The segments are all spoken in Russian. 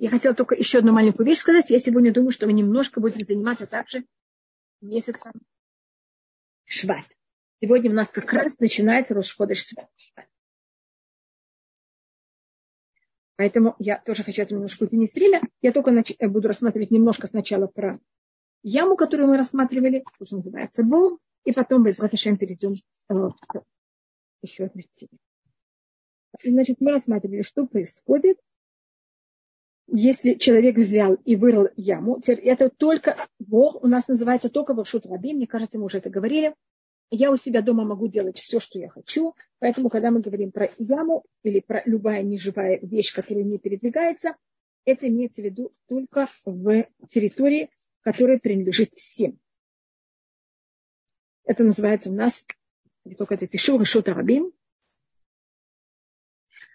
Я хотела только еще одну маленькую вещь сказать. Я сегодня думаю, что мы немножко будем заниматься также месяцем Шват. Сегодня у нас как раз начинается Рош Ходеш Шват. Поэтому я тоже хочу этому немножко уделить время. Я только буду рассматривать немножко сначала про яму, которую мы рассматривали, что называется Бо, и потом мы с Раташем перейдем к еще одной теме. Значит, мы рассматривали, что происходит, если человек взял и вырыл яму. Это только Бог, у нас называется только Варшут Раби, мне кажется, мы уже это говорили. Я у себя дома могу делать все, что я хочу, поэтому, когда мы говорим про яму или про любая неживая вещь, которая не передвигается, это имеется в виду только в территории, которая принадлежит всем. Это называется у нас, я только это пишу, Рашут Раби.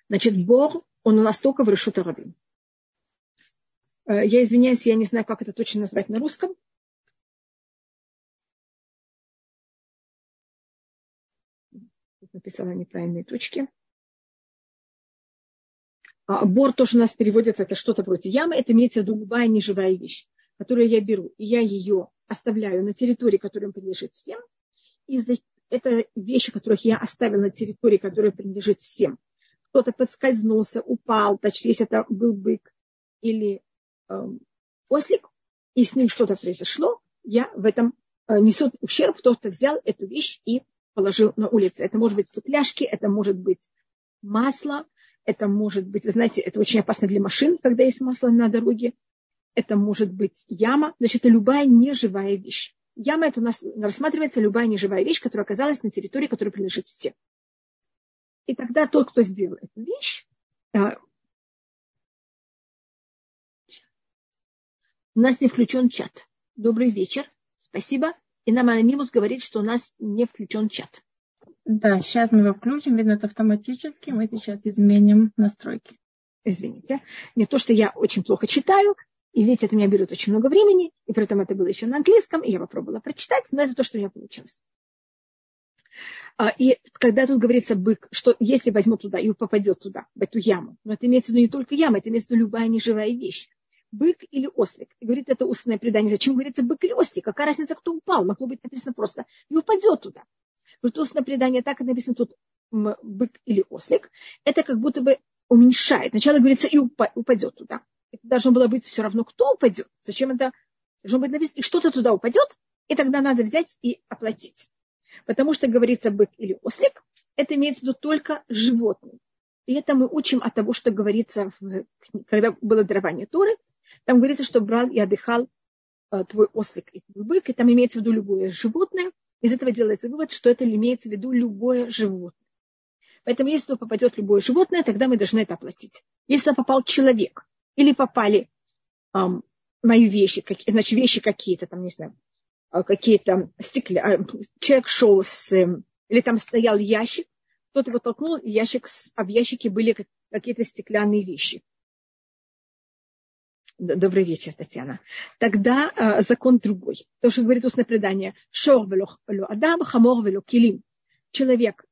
Значит, Бог, он у нас только в Рашут Раби. Я извиняюсь, я не знаю, как это точно назвать на русском. Написала неправильные точки. Бор тоже у нас переводится, это что-то вроде ямы. Это имеется в виду любая неживая вещь, которую я беру, и я ее оставляю на территории, которая принадлежит всем. И это вещи, которых я оставила на территории, которая принадлежит всем. Кто-то подскользнулся, упал, точнее, если это был бык или ослик, и с ним что-то произошло, я в этом несу ущерб, кто-то взял эту вещь и положил на улице. Это может быть цепляшки, это может быть масло, это может быть, знаете, это очень опасно для машин, когда есть масло на дороге, это может быть яма, значит, это любая неживая вещь. Яма, это у нас рассматривается любая неживая вещь, которая оказалась на территории, которая принадлежит всем. И тогда тот, кто сделал эту вещь, у нас не включен чат. Добрый вечер. Спасибо. И нам анонимус говорит, что у нас не включен чат. Да, сейчас мы его включим. Видно, это автоматически. Мы сейчас изменим настройки. Извините. Не то, что я очень плохо читаю. И видите, это меня берет очень много времени. И при этом это было еще на английском. И я попробовала прочитать. Но это то, что у меня получилось. И когда тут говорится бык, что если возьму туда и попадет туда, в эту яму. Но это имеется в виду не только яма. Это имеется в виду любая неживая вещь. Бык или ослик. И говорит, это устное предание. Зачем говорится бык или ослик? Какая разница, кто упал? Могло быть написано просто и упадет туда. Говорит, устное предание, так и написано тут бык или ослик. Это как будто бы уменьшает. Сначала говорится и упадет туда. Это должно было быть все равно, кто упадет. Зачем это должно быть написано? И что-то туда упадет, и тогда надо взять и оплатить. Потому что говорится бык или ослик, это имеется в виду только животные. И это мы учим от того, что говорится, когда было дарование Торы. Там говорится, что брал и отдыхал твой ослик и твой бык, и там имеется в виду любое животное. Из этого делается вывод, что это имеется в виду любое животное. Поэтому если туда попадет любое животное, тогда мы должны это оплатить. Если туда попал человек или попали мои вещи, значит, вещи какие-то, там, не знаю, какие-то стекля, человек шел с, или там стоял ящик, кто-то его толкнул, и ящик, а в ящике были какие-то стеклянные вещи. Добрый вечер, Татьяна. Тогда закон другой. То, что говорит устное предание. Шор вело адам, хамор вело килим. Человек,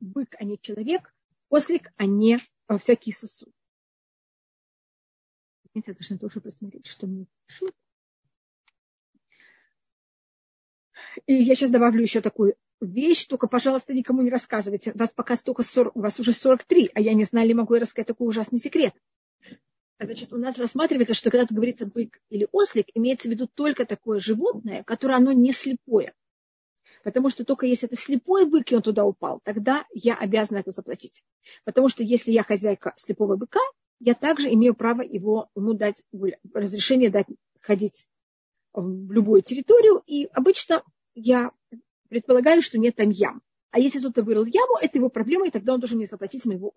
бык, а не человек. Ослик, а не всякий сосуд. Я должна тоже посмотреть, что мне пишут. И я сейчас добавлю еще такую вещь. Только, пожалуйста, никому не рассказывайте. У вас пока столько 40, у вас уже 43, а я не знаю, ли могу я рассказать такой ужасный секрет. Значит, у нас рассматривается, что когда говорится бык или ослик, имеется в виду только такое животное, которое оно не слепое. Потому что только если это слепой бык, и он туда упал, тогда я обязана это заплатить. Потому что если я хозяйка слепого быка, я также имею право ему дать разрешение дать ходить в любую территорию. И обычно я предполагаю, что нет там ям. А если кто-то вырыл яму, это его проблема, и тогда он должен мне заплатить моего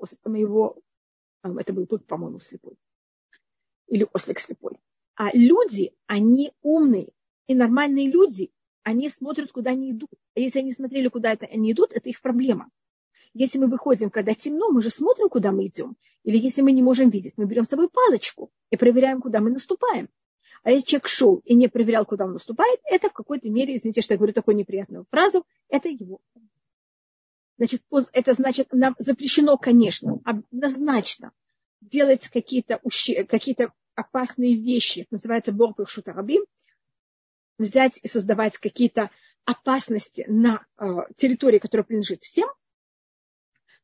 это был тут, по-моему, слепой. Или ослик слепой. А люди, они умные. И нормальные люди, они смотрят, куда они идут. А если они смотрели, куда они идут, это их проблема. Если мы выходим, когда темно, мы же смотрим, куда мы идем. Или если мы не можем видеть, мы берем с собой палочку и проверяем, куда мы наступаем. А если человек шел и не проверял, куда он наступает, это в какой-то мере, извините, что я говорю такую неприятную фразу, это его. Значит, это значит, нам запрещено, конечно, однозначно делать какие-то опасные вещи, это называется борбых шутарабим, взять и создавать какие-то опасности на территории, которая принадлежит всем,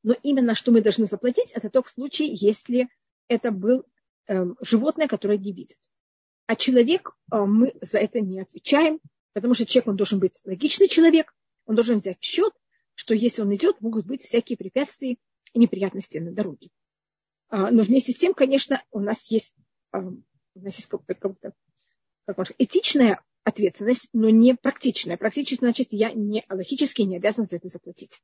но именно что мы должны заплатить, это только в случае, если это было животное, которое не видит. А человек, мы за это не отвечаем, потому что человек, он должен быть логичный человек, он должен взять в счет, что если он идет, могут быть всякие препятствия и неприятности на дороге. Но вместе с тем, конечно, у нас есть как можно, этичная ответственность, но не практичная. Практичная, значит, я не логически не обязана за это заплатить.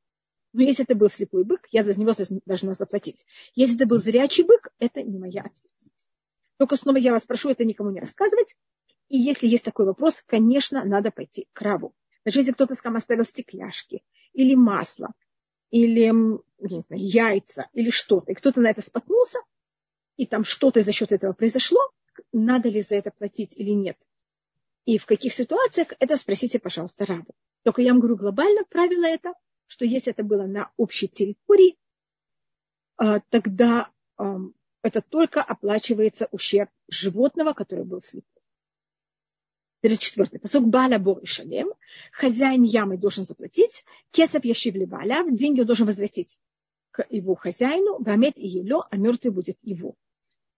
Но если это был слепой бык, я за него должна заплатить. Если это был зрячий бык, это не моя ответственность. Только снова я вас прошу это никому не рассказывать. И если есть такой вопрос, конечно, надо пойти к раву. Даже если кто-то оставил стекляшки или масло, или не знаю, яйца, или что-то, и кто-то на это споткнулся, и там что-то за счет этого произошло, надо ли за это платить или нет. И в каких ситуациях, это спросите, пожалуйста, рабу. Только я вам говорю глобально правило это, что если это было на общей территории, тогда это только оплачивается ущерб животного, который был слепой. 34-й пасук. Бааля бор и шалем. Хозяин ямы должен заплатить. Кесап яшив ли бааля. Деньги он должен возвратить к его хозяину. Бамет и елё, а мертвый будет его.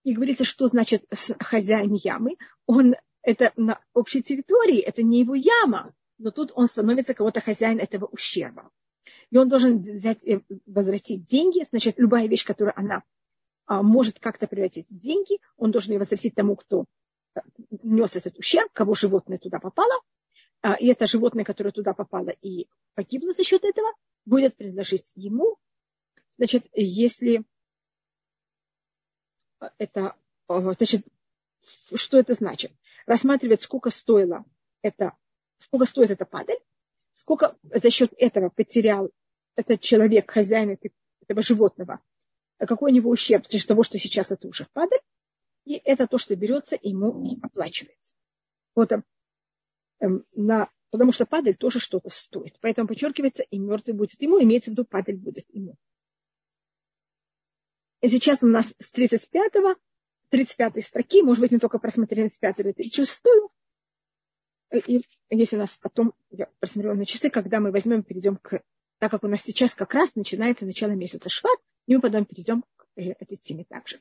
И говорится, что значит хозяин ямы. Он это на общей территории, это не его яма. Но тут он становится кого-то хозяин этого ущерба. И он должен взять и возвратить деньги. Значит, любая вещь, которую она может как-то превратить в деньги, он должен ее возвратить тому, кто нес этот ущерб, кого животное туда попало, и это животное, которое туда попало и погибло за счет этого, будет принадлежать ему. Значит, если это... Значит, что это значит? Рассматривать, сколько стоит эта падаль, сколько за счет этого потерял этот человек, хозяин этого животного, какой у него ущерб из того, что сейчас это уже падаль. И это то, что берется, ему и оплачивается. Вот, потому что падаль тоже что-то стоит. Поэтому подчеркивается, и мертвый будет ему, имеется в виду, падаль будет ему. И сейчас у нас с 35-й строки, может быть, мы только просмотрели 35-ю или 36-ю. И если у нас потом, я просмотрела на часы, когда мы возьмем, перейдем к... Так как у нас сейчас как раз начинается начало месяца Шват, и мы потом перейдем к этой теме также.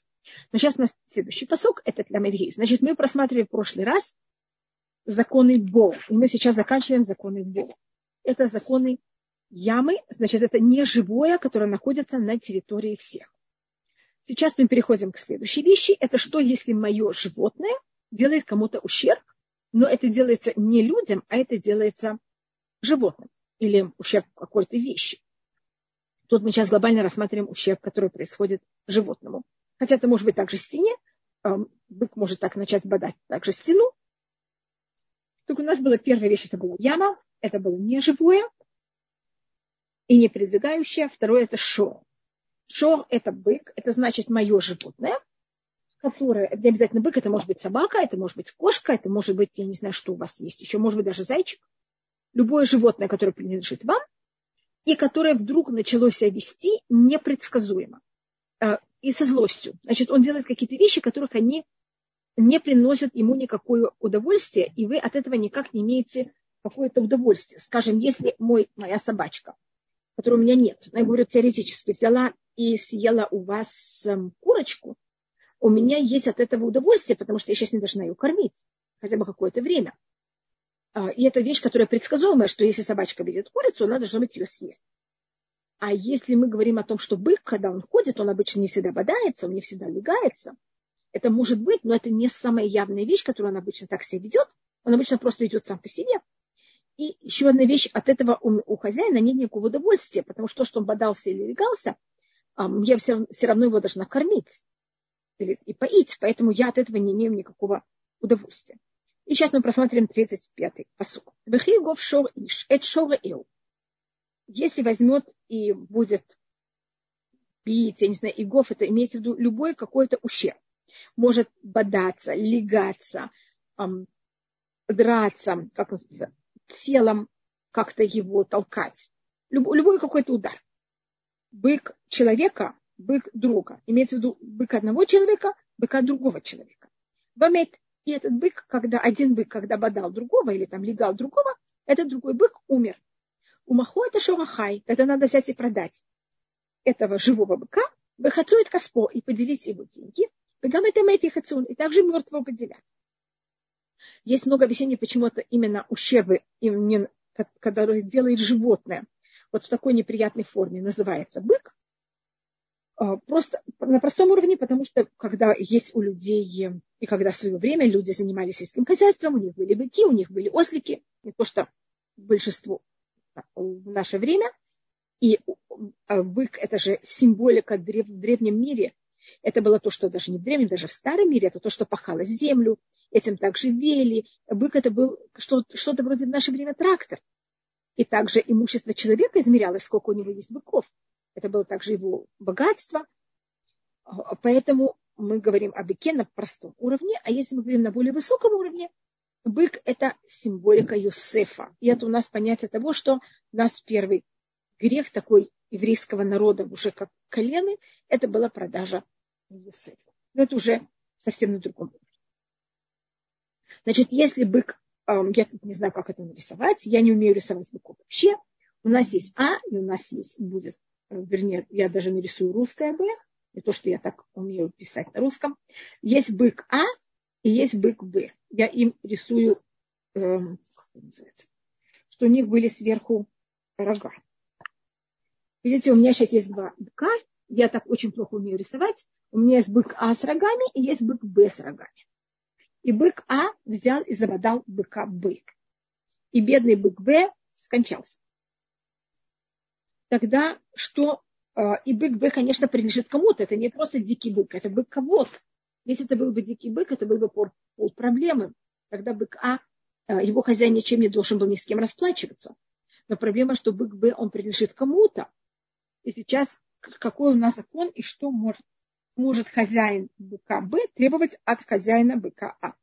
Но сейчас у нас следующий пасук, это Ламед-Гей. Значит, мы просматривали в прошлый раз законы Бо, и мы сейчас заканчиваем законы Бо. Это законы ямы, значит, это неживое, которое находится на территории всех. Сейчас мы переходим к следующей вещи. Это что, если мое животное делает кому-то ущерб, но это делается не людям, а это делается животным или ущерб какой-то вещи. Тут мы сейчас глобально рассматриваем ущерб, который происходит животному. Хотя это может быть также стене. Бык может так начать бодать также стену. Только у нас была первая вещь, это была яма. Это было неживое и не передвигающее. Второе, это шор. Шор – это бык. Это значит мое животное, которое... Не обязательно бык, это может быть собака, это может быть кошка, это может быть, я не знаю, что у вас есть. Еще может быть даже зайчик. Любое животное, которое принадлежит вам и которое вдруг начало себя вести непредсказуемо. И со злостью. Значит, он делает какие-то вещи, которых они не приносят ему никакое удовольствие, и вы от этого никак не имеете какое-то удовольствие. Скажем, если моя собачка, которой у меня нет, я говорю теоретически, взяла и съела у вас курочку, у меня есть от этого удовольствие, потому что я сейчас не должна ее кормить хотя бы какое-то время. И это вещь, которая предсказуемая, что если собачка видит курицу, она должна быть ее съесть. А если мы говорим о том, что бык, когда он ходит, он обычно не всегда бодается, он не всегда легается. Это может быть, но это не самая явная вещь, которую он обычно так себя ведет. Он обычно просто идет сам по себе. И еще одна вещь, от этого у хозяина нет никакого удовольствия, потому что то, что он бодался или легался, я все равно его должна кормить и поить, поэтому я от этого не имею никакого удовольствия. И сейчас мы просмотрим 35-й пасук. «Вехигов шор иш, эт шор эл». Если возьмет и будет бить, я не знаю, игов, это имеется в виду любой какой-то ущерб. Может бодаться, легаться, драться, как называется, телом как-то его толкать. Любой какой-то удар. Бык человека бык друга. Имеется в виду бык одного человека, быка другого человека. Бамет. И этот бык, когда один бык, когда бодал другого или там легал другого, этот другой бык умер. Умаху это шорахай, тогда надо взять и продать этого живого быка, выхацует каспо и поделить его деньги, и также мертвого поделят. Есть много объяснений, почему это именно ущербы, которые делает животное, вот в такой неприятной форме называется бык. Просто на простом уровне, потому что когда есть у людей, и когда в свое время люди занимались сельским хозяйством, у них были быки, у них были ослики, не то что большинство в наше время. И бык – это же символика в древнем мире. Это было то, что даже не в древнем, даже в старом мире, это то, что пахало землю, этим также вели. Бык – это был что-то вроде в наше время трактор. И также имущество человека измерялось, сколько у него есть быков. Это было также его богатство. Поэтому мы говорим о быке на простом уровне. А если мы говорим на более высоком уровне, бык – это символика Йосефа. И это у нас понятие того, что у нас первый грех такой еврейского народа, уже как колены, это была продажа Йосефа. Но это уже совсем на другом уровне. Значит, если бык, я не знаю, как это нарисовать, я не умею рисовать быков вообще. У нас есть А, и у нас есть будет. Вернее, я даже нарисую русское «б», не то, что я так умею писать на русском. Есть бык «а» и есть бык «б». Я им рисую, что у них были сверху рога. Видите, у меня сейчас есть два быка. Я так очень плохо умею рисовать. У меня есть бык «а» с рогами и есть бык «б» с рогами. И бык «а» взял и забодал быка «б». И бедный бык «б» скончался. Тогда что и бык Б, конечно, принадлежит кому-то. Это не просто дикий бык, это бык кого-то. Если это был бы дикий бык, это был бы пол проблемы. Тогда бык А, его хозяин ничем не должен был ни с кем расплачиваться. Но проблема, что бык Б, он принадлежит кому-то. И сейчас какой у нас закон и что может хозяин быка Б требовать от хозяина быка А?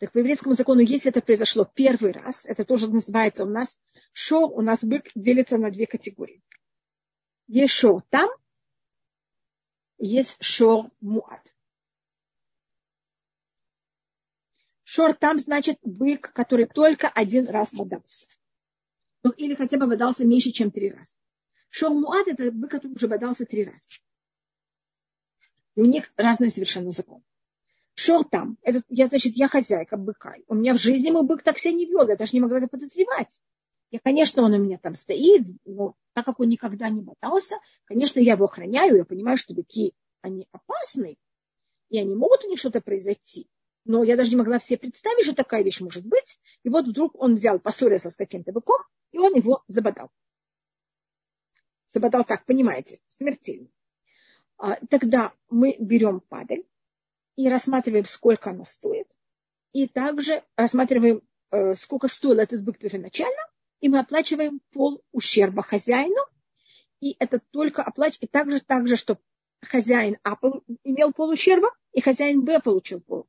Так по еврейскому закону, если это произошло первый раз, это тоже называется у нас шоу, у нас бык делится на две категории. Есть шоу там, есть шоу муат. Шоу там значит бык, который только один раз бодался. Ну, или хотя бы бодался меньше, чем три раза. Шоу муат это бык, который уже бодался три раза. И у них разные совершенно законы. Шел там, это, я хозяйка быка. У меня в жизни мой бык так себя не вел, я даже не могла это подозревать. Я, конечно, он у меня там стоит, но так как он никогда не мотался, конечно, я его охраняю, я понимаю, что быки, они опасны, и они могут у них что-то произойти. Но я даже не могла себе представить, что такая вещь может быть. И вот вдруг он взял, поссорился с каким-то быком, и он его забодал. Забодал так, понимаете, смертельно. Тогда мы берем падаль, и рассматриваем, сколько она стоит, и также рассматриваем, сколько стоил этот бык первоначально, и мы оплачиваем пол ущерба хозяину, и это только оплачивается, и также, что хозяин А имел пол ущерба, и хозяин Б получил пол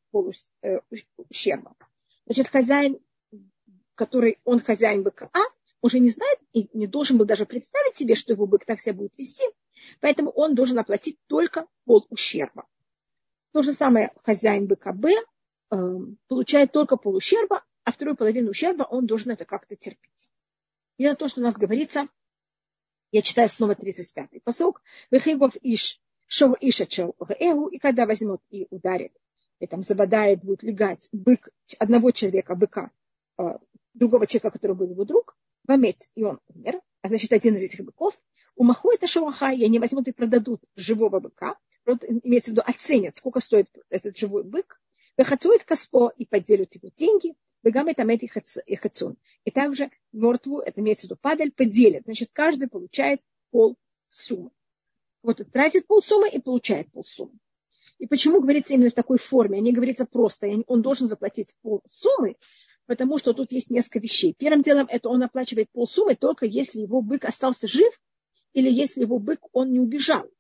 ущерба. Значит, хозяин, который, он хозяин быка А, уже не знает и не должен был даже представить себе, что его бык так себя будет вести, поэтому он должен оплатить только пол ущерба. То же самое хозяин быка Б получает только полущерба, а вторую половину ущерба он должен это как-то терпеть. И это то, что у нас говорится, я читаю снова 35-й пасук. Вехигов иш, шов иша чел гээгу, и когда возьмет и ударит, и там забодает, будет легать бык одного человека, быка, другого человека, который был его друг, вамет, и он умер, а значит один из этих быков, умаху это шоахай, и они возьмут и продадут живого быка, имеется в виду, оценят, сколько стоит этот живой бык, выхацует каспо и поделят его деньги, и также мертвую, это имеется в виду падаль, поделят. Значит, каждый получает пол суммы. Вот тратит пол суммы и получает пол суммы. И почему говорится именно в такой форме, а не говорится просто, он должен заплатить пол суммы, потому что тут есть несколько вещей. Первым делом, это он оплачивает пол суммы, только если его бык остался жив, или если его бык, он не убежал.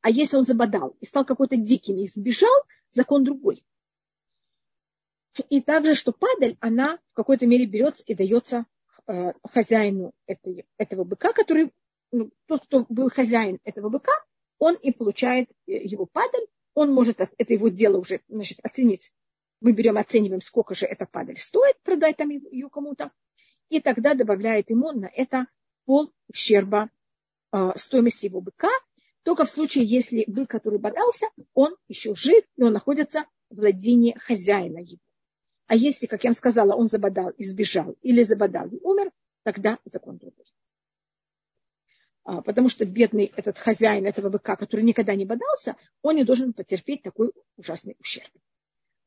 А если он забодал и стал какой-то диким и сбежал, закон другой. И также, что падаль, она в какой-то мере берется и дается хозяину этого быка, который тот, кто был хозяин этого быка, он и получает его падаль, он может, это его дело уже, значит, оценить. Мы берем, оцениваем, сколько же эта падаль стоит, продать там ее кому-то, и тогда добавляет ему на это пол ущерба стоимости его быка, только в случае, если бык, который бодался, он еще жив, и он находится в владении хозяина его. А если, как я вам сказала, он забодал и сбежал, или забодал и умер, тогда закон другой. Потому что бедный этот хозяин этого быка, который никогда не бодался, он не должен потерпеть такой ужасный ущерб.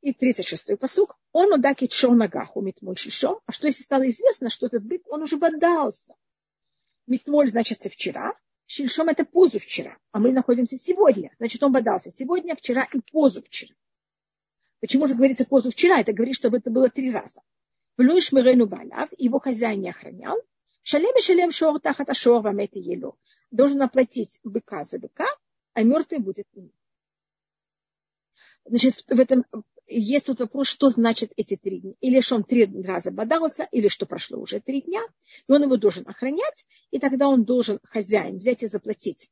И 36-й пасук. Он удаки чонагаху митмоль шишом. А что если стало известно, что этот бык, он уже бодался? Митмоль значит вчера, шишом это позавчера, а мы находимся сегодня. Значит, он бодался сегодня, вчера и позавчера. Почему же говорится позавчера? Это говорит, чтобы это было 3 раза. Влюиш мирейну балав, его хозяин не охранял. Шалем и шалем шор тахат ашор вам это ело. Должен оплатить быка за быка, а мертвый будет им. Значит, в этом есть тут вопрос, что значит эти 3 дня. Или что он 3 раза бодался, или что прошло уже 3 дня. И он его должен охранять, и тогда он должен, хозяин, взять и заплатить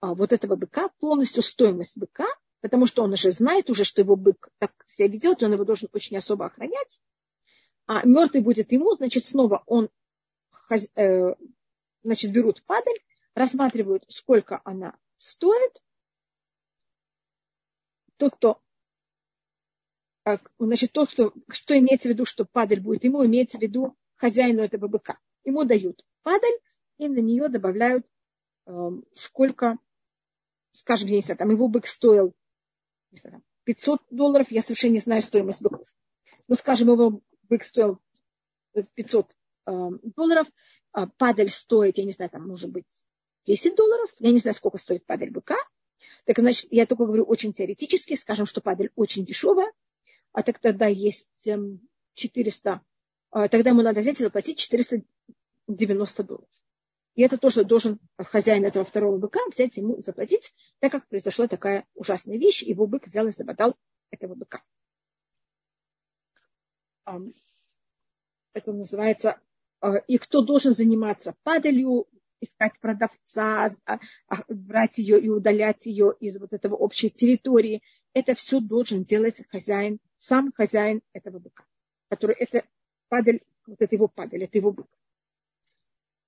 вот этого быка, полностью стоимость быка, потому что он уже знает, уже, что его бык так себя ведет, и он его должен очень особо охранять. А мертвый будет ему, значит, снова он значит, берут падаль, рассматривают, сколько она стоит. Тот, кто, что имеется в виду, что падаль будет ему, имеется в виду хозяину этого быка. Ему дают падаль, и на нее добавляют, сколько, скажем, я не знаю, там его бык стоил, не знаю, $500, я совершенно не знаю стоимость быков. Но, скажем, его бык стоил $500, падаль стоит, я не знаю, там может быть $10, я не знаю, сколько стоит падаль быка. Так, значит, я только говорю очень теоретически, скажем, что падаль очень дешевая, а так тогда есть 400, тогда ему надо взять и заплатить $490. И это тоже должен хозяин этого второго быка взять ему и заплатить, так как произошла такая ужасная вещь, его бык взял и забодал этого быка. Это называется, и кто должен заниматься падалью, искать продавца, брать ее и удалять ее из вот этого общей территории. Это все должен делать хозяин, сам хозяин этого быка, который это падаль, вот это его падаль, это его бык.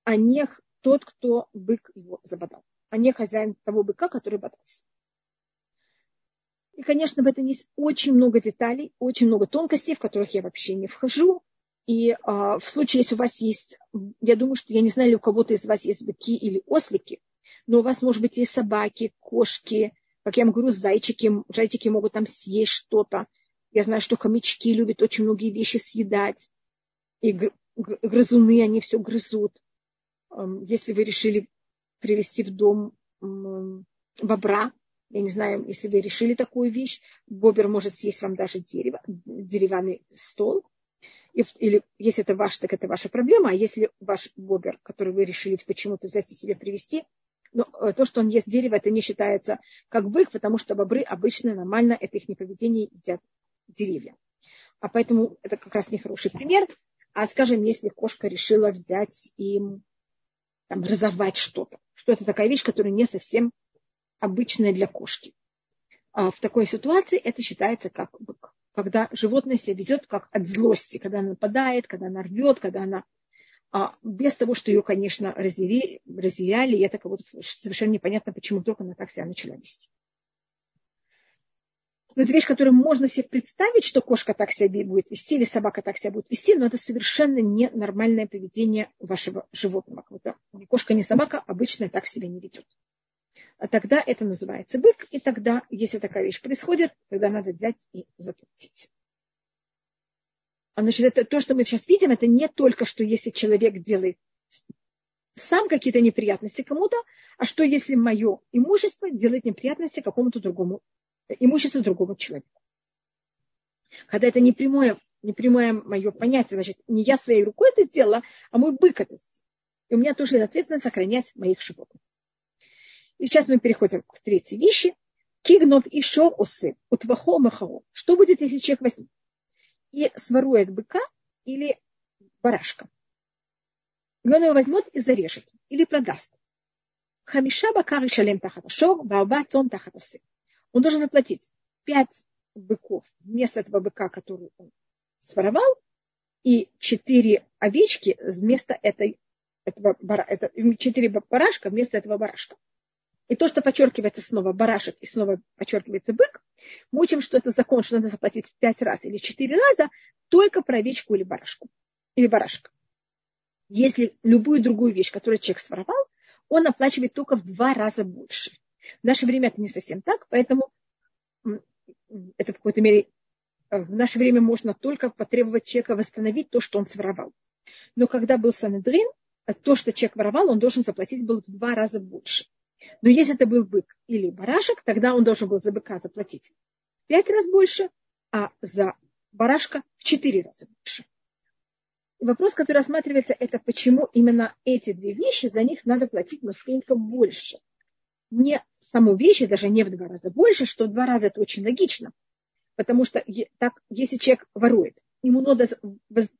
А не тот, кто бык его забодал, а не хозяин того быка, который бодался. И, конечно, в этом есть очень много деталей, очень много тонкостей, в которых я вообще не вхожу. И в случае, если у вас есть, я думаю, что я не знаю, ли у кого-то из вас есть быки или ослики, но у вас, может быть, есть собаки, кошки, как я вам говорю, зайчики могут там съесть что-то. Я знаю, что хомячки любят очень многие вещи съедать, и грызуны, они все грызут. Если вы решили привезти в дом бобра, я не знаю, если вы решили такую вещь, бобер может съесть вам даже дерево, деревянный стол. Или если это ваш, так это ваша проблема, а если ваш бобер, который вы решили почему-то взять и себе привезти, но то, что он ест дерево, это не считается как бык, потому что бобры обычно нормально, это их неповедение, едят деревья. А поэтому это как раз нехороший пример. А скажем, если кошка решила взять и там, разорвать что-то, что это такая вещь, которая не совсем обычная для кошки. А в такой ситуации это считается как бык. Когда животное себя ведет как от злости, когда она нападает, когда она рвет, когда она... без того, что ее, конечно, разъяряли, и это как будто совершенно непонятно, почему вдруг она так себя начала вести. Это вещь, которую можно себе представить, что кошка так себя будет вести, или собака так себя будет вести, но это совершенно ненормальное поведение вашего животного. Ни кошка, ни собака обычно так себя не ведет. А тогда это называется бык, и тогда, если такая вещь происходит, тогда надо взять и заплатить. Значит, это то, что мы сейчас видим, это не только, что если человек делает сам какие-то неприятности кому-то, а что если мое имущество делает неприятности какому-то другому, имуществу другому человеку. Когда это не прямое мое понятие, значит, не я своей рукой это делала, а мой бык это сделал. И у меня тоже есть ответственность сохранять моих животных. И сейчас мы переходим к третьей вещи. Кигнов и шор усы, утвахо махао. Что будет, если человек возьмет и сворует быка или барашка? И он его возьмет и зарежет, или продаст, Хамиша бакар ишалем тахат ашор, ваба цом тахат асе. Он должен заплатить 5 быков вместо этого быка, который он своровал, и 4 овечки вместо четыре барашка вместо этого барашка. И то, что подчеркивается снова барашек и снова подчеркивается бык, мы учим, что это закон, что надо заплатить 5 раз или 4 раза только про овечку или барашку, или барашка. Если любую другую вещь, которую человек своровал, он оплачивает только в 2 раза больше. В наше время это не совсем так, поэтому это в какой-то мере в наше время можно только потребовать человека восстановить то, что он своровал. Но когда был Санедрин, то, что человек воровал, он должен заплатить было в 2 раза больше. Но если это был бык или барашек, тогда он должен был за быка заплатить в 5 раз больше, а за барашка в 4 раза больше. И вопрос, который рассматривается, это почему именно эти 2 вещи, за них надо платить несколько больше. Не саму вещь, даже не в 2 раза больше, что 2 раза это очень логично. Потому что так, если человек ворует, ему надо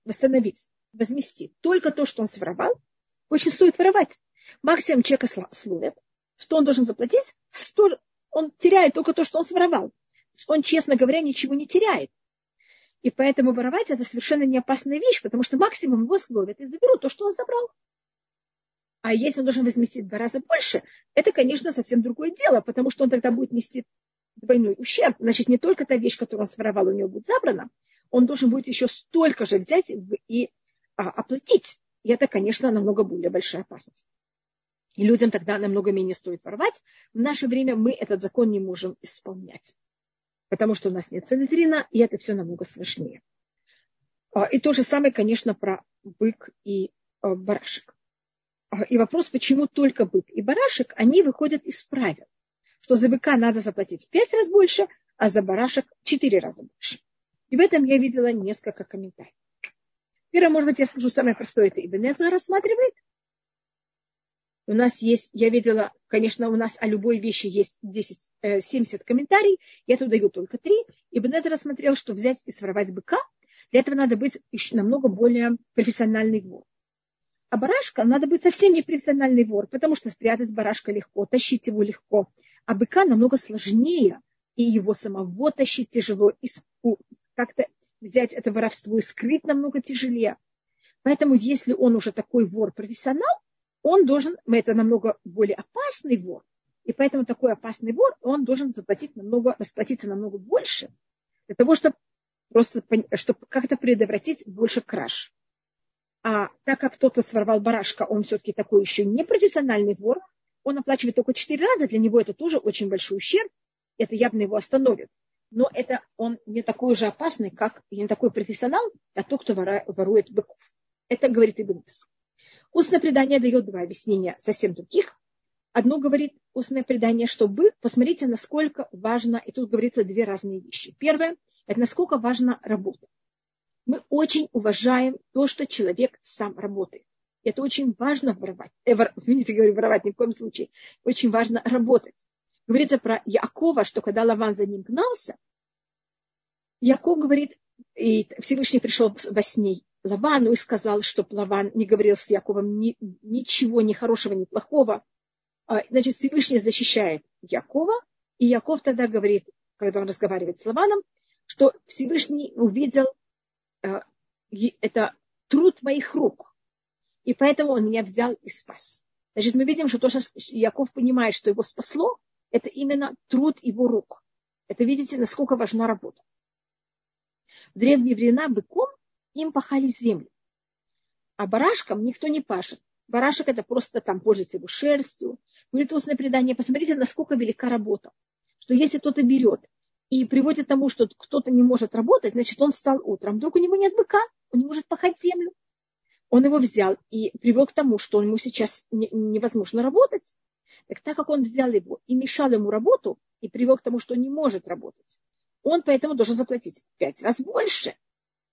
восстановить, возместить только то, что он своровал, очень стоит воровать. Максимум человека словят, что он должен заплатить, он теряет только то, что он своровал. Он, честно говоря, ничего не теряет. И поэтому воровать это совершенно не опасная вещь, потому что максимум его словят и заберут то, что он забрал. А если он должен возместить в 2 раза больше, это, конечно, совсем другое дело, потому что он тогда будет нести двойной ущерб. Значит, не только та вещь, которую он своровал, у него будет забрана, он должен будет еще столько же взять и оплатить. И это, конечно, намного более большая опасность. И людям тогда намного менее стоит воровать. В наше время мы этот закон не можем исполнять, потому что у нас нет санедрина, и это все намного сложнее. И то же самое, конечно, про бык и барашек. И вопрос, почему только бык и барашек, они выходят из правил, что за быка надо заплатить в 5 раз больше, а за барашек в 4 раза больше. И в этом я видела несколько комментариев. Первое, может быть, я скажу самое простое, это Ибн Эзра рассматривает. У нас есть, я видела, конечно, у нас о любой вещи есть 70 комментариев, я тут даю только 3. Ибн Эзра рассмотрел, что взять и своровать быка, для этого надо быть еще намного более профессиональный вор. А барашка надо быть совсем не профессиональный вор, потому что спрятать барашка легко, тащить его легко. А быка намного сложнее, и его самого тащить тяжело, и как-то взять это воровство и скрыть намного тяжелее. Поэтому если он уже такой вор-профессионал, он должен, это намного более опасный вор, и поэтому такой опасный вор, он должен расплатиться намного больше, для того, чтобы как-то предотвратить больше краж. А так как кто-то сворвал барашка, он все-таки такой еще не профессиональный вор, он оплачивает только 4 раза, для него это тоже очень большой ущерб, это явно его остановит. Но это он не такой же опасный, как и не такой профессионал, а тот, кто ворует быков. Это говорит Ибн Эзра. Устное предание дает 2 объяснения совсем других. Одно говорит устное предание, что бык, посмотрите, насколько важно, и тут говорится 2 разные вещи. Первое, это насколько важна работа. Мы очень уважаем то, что человек сам работает. Это очень важно воровать ни в коем случае. Очень важно работать. Говорится про Яакова, что когда Лаван за ним гнался, Яаков говорит, и Всевышний пришел во сне Лавану и сказал, что Лаван не говорил с Яаковом ничего ни хорошего, ни плохого. Значит, Всевышний защищает Яакова, и Яаков тогда говорит, когда он разговаривает с Лаваном, что Всевышний увидел это труд моих рук, и поэтому он меня взял и спас. Значит, мы видим, что то, что Яаков понимает, что его спасло, это именно труд его рук. Это видите, насколько важна работа. В древние времена быком им пахали землю, а барашком никто не пашет. Барашек это просто там пользуется его шерстью. Говорит устное предание, посмотрите, насколько велика работа. Что если кто-то берет и приводит к тому, что кто-то не может работать, значит он встал утром. Вдруг у него нет быка, он не может пахать землю. Он его взял и привел к тому, что ему сейчас невозможно работать. Так как он взял его и мешал ему работу, и привел к тому, что он не может работать, он поэтому должен заплатить в 5 раз больше.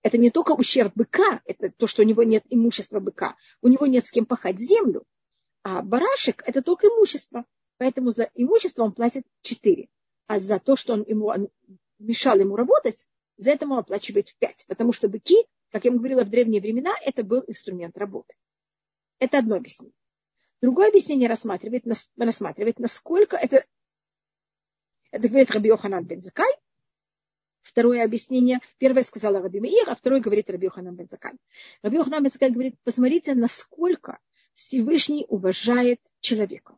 Это не только ущерб быка, это то, что у него нет имущества быка, у него нет с кем пахать землю, а барашек – это только имущество, поэтому за имущество он платит 4, а за то, что он мешал ему работать, за это он оплачивает в 5, потому что быки, как я вам говорила, в древние времена, это был инструмент работы. Это одно объяснение. Другое объяснение рассматривает, насколько это говорит Раби Йоханан бен Закай. Второе объяснение, первое сказала Раби Меир, а второе говорит Раби Йоханан бен Закай. Раби Йоханан бен Закай говорит, посмотрите, насколько Всевышний уважает человека.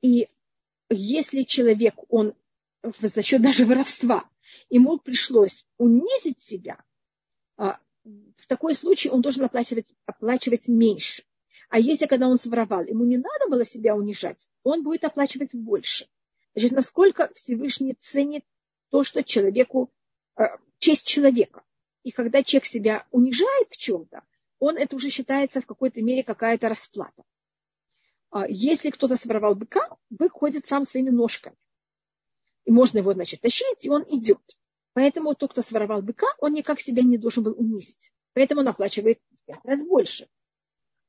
И если человек, он за счет даже воровства, ему пришлось унизить себя, в такой случае он должен оплачивать меньше. А если, когда он своровал, ему не надо было себя унижать, он будет оплачивать больше. Значит, насколько Всевышний ценит то, что человеку, честь человека. И когда человек себя унижает в чем-то, он это уже считается в какой-то мере какая-то расплата. Если кто-то своровал быка, бык ходит сам своими ножками. И можно его, значит, тащить, и он идет. Поэтому тот, кто своровал быка, он никак себя не должен был унизить. Поэтому он оплачивает в 5 раз больше.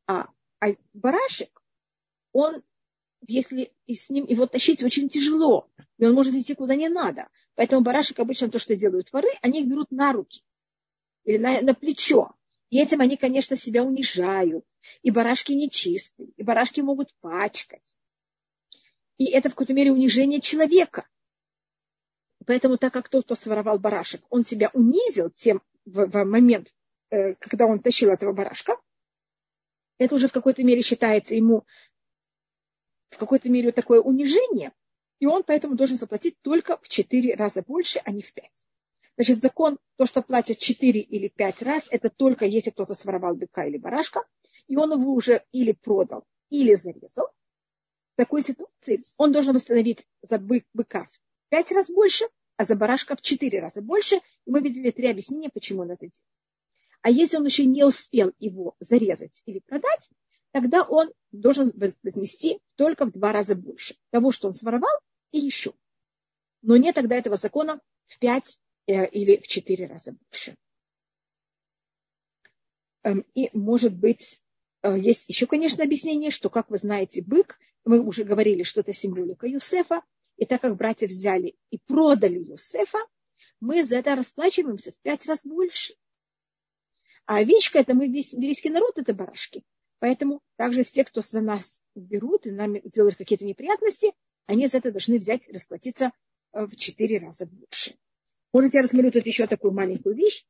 А барашек, он, если с ним его тащить, очень тяжело. И он может идти куда не надо. Поэтому барашек обычно то, что делают воры, они их берут на руки. Или на плечо. И этим они, конечно, себя унижают. И барашки нечистые. И барашки могут пачкать. И это в какой-то мере унижение человека. Поэтому так как тот, кто своровал барашек, он себя унизил тем в момент, когда он тащил этого барашка, это уже в какой-то мере считается ему в какой-то мере такое унижение, и он поэтому должен заплатить только в 4 раза больше, а не в 5. Значит, закон, то, что платят 4 или 5 раз, это только если кто-то своровал быка или барашка, и он его уже или продал, или зарезал. В такой ситуации он должен восстановить за быка 5 раз больше, а за барашка в 4 раза больше. И мы видели 3 объяснения, почему он это делает. А если он еще не успел его зарезать или продать, тогда он должен вознести только в 2 раза больше того, что он своровал, и еще. Но нет тогда этого закона в 5 или в 4 раза больше. И, может быть, есть еще, конечно, объяснение, что, как вы знаете, бык, мы уже говорили, что это символика Йосефа. И так как братья взяли и продали Йосефа, мы за это расплачиваемся в 5 раз больше. А овечка, это мы еврейский народ, это барашки. Поэтому также все, кто за нас берут и нам делают какие-то неприятности, они за это должны взять и расплатиться в 4 раза больше. Может, я рассмотрю тут еще такую маленькую вещь.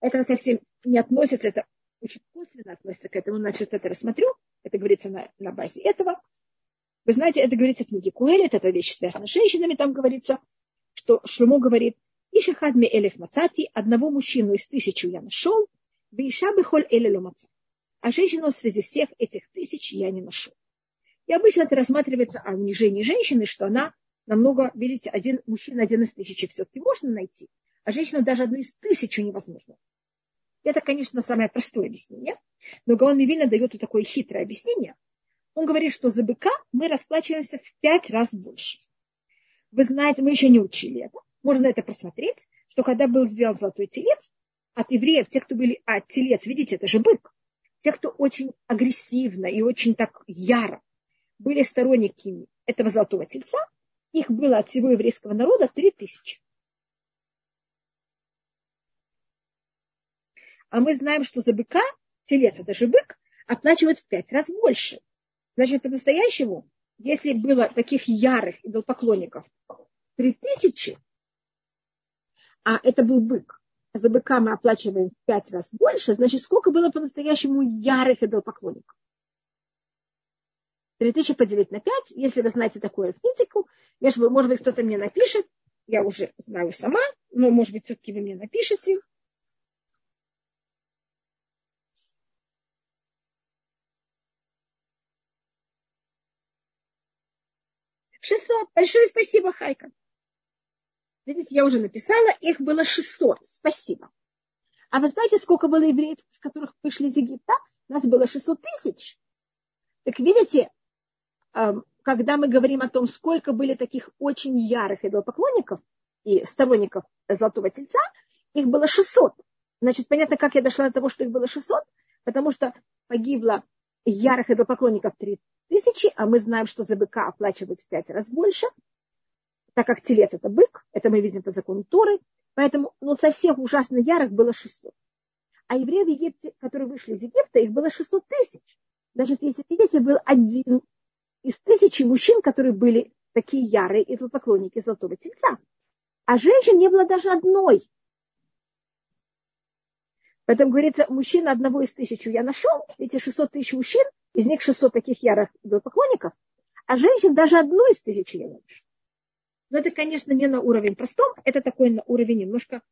Это совсем не относится, это очень косвенно относится к этому, значит, это рассмотрю. Это говорится на базе этого. Вы знаете, это говорится в книге Куэлет, эта вещь связана с женщинами, там говорится, что Шломо говорит, «Ишахад ме элеф мацати, одного мужчину из 1000 я нашел, виша бихоль элелю маца, а женщину среди всех этих 1000 я не нашел». И обычно это рассматривается о унижении женщины, что она намного, видите, мужчина один из 1000 все-таки можно найти, а женщину даже 1 из 1000 невозможно. Это, конечно, самое простое объяснение, но Галан Мивилен дает вот такое хитрое объяснение. Он говорит, что за быка мы расплачиваемся в 5 раз больше. Вы знаете, мы еще не учили это. Можно это просмотреть, что когда был сделан золотой телец, от евреев, те, кто были... А телец, видите, это же бык. Те, кто очень агрессивно и очень так яро были сторонниками этого золотого тельца, их было от всего еврейского народа 3000. А мы знаем, что за быка, телец, это же бык, оплачивают в 5 раз больше. Значит, по-настоящему, если было таких ярых идолопоклонников 3000, а это был бык, за быка мы оплачиваем в 5 раз больше, значит, сколько было по-настоящему ярых идолопоклонников? 3000 поделить на 5, если вы знаете такую арифметику, может быть, кто-то мне напишет, я уже знаю сама, но, может быть, все-таки вы мне напишете. $600. Большое спасибо, Хайка. Видите, я уже написала, их было 600. Спасибо. А вы знаете, сколько было евреев, из которых вышли из Египта? У нас было 600 тысяч. Так видите, когда мы говорим о том, сколько были таких очень ярых идолопоклонников и сторонников Золотого Тельца, их было 600. Значит, понятно, как я дошла до того, что их было 600, потому что погибло ярых идолопоклонников 3000, а мы знаем, что за быка оплачивают в 5 раз больше, так как телец – это бык, это мы видим по закону Торы, поэтому со всех ужасно ярых было 600. А евреев в Египте, которые вышли из Египта, их было 600 тысяч. Значит, если видите, был один из 1000 мужчин, которые были такие ярые и тут поклонники Золотого Тельца. А женщин не было даже одной. Поэтому говорится, мужчина одного из 1000 я нашел. Эти 600 000 мужчин, из них 600 таких ярых было поклонников. А женщин даже одну из 1000 я не нашел. Но это, конечно, не на уровень простом. Это такой на уровень немножко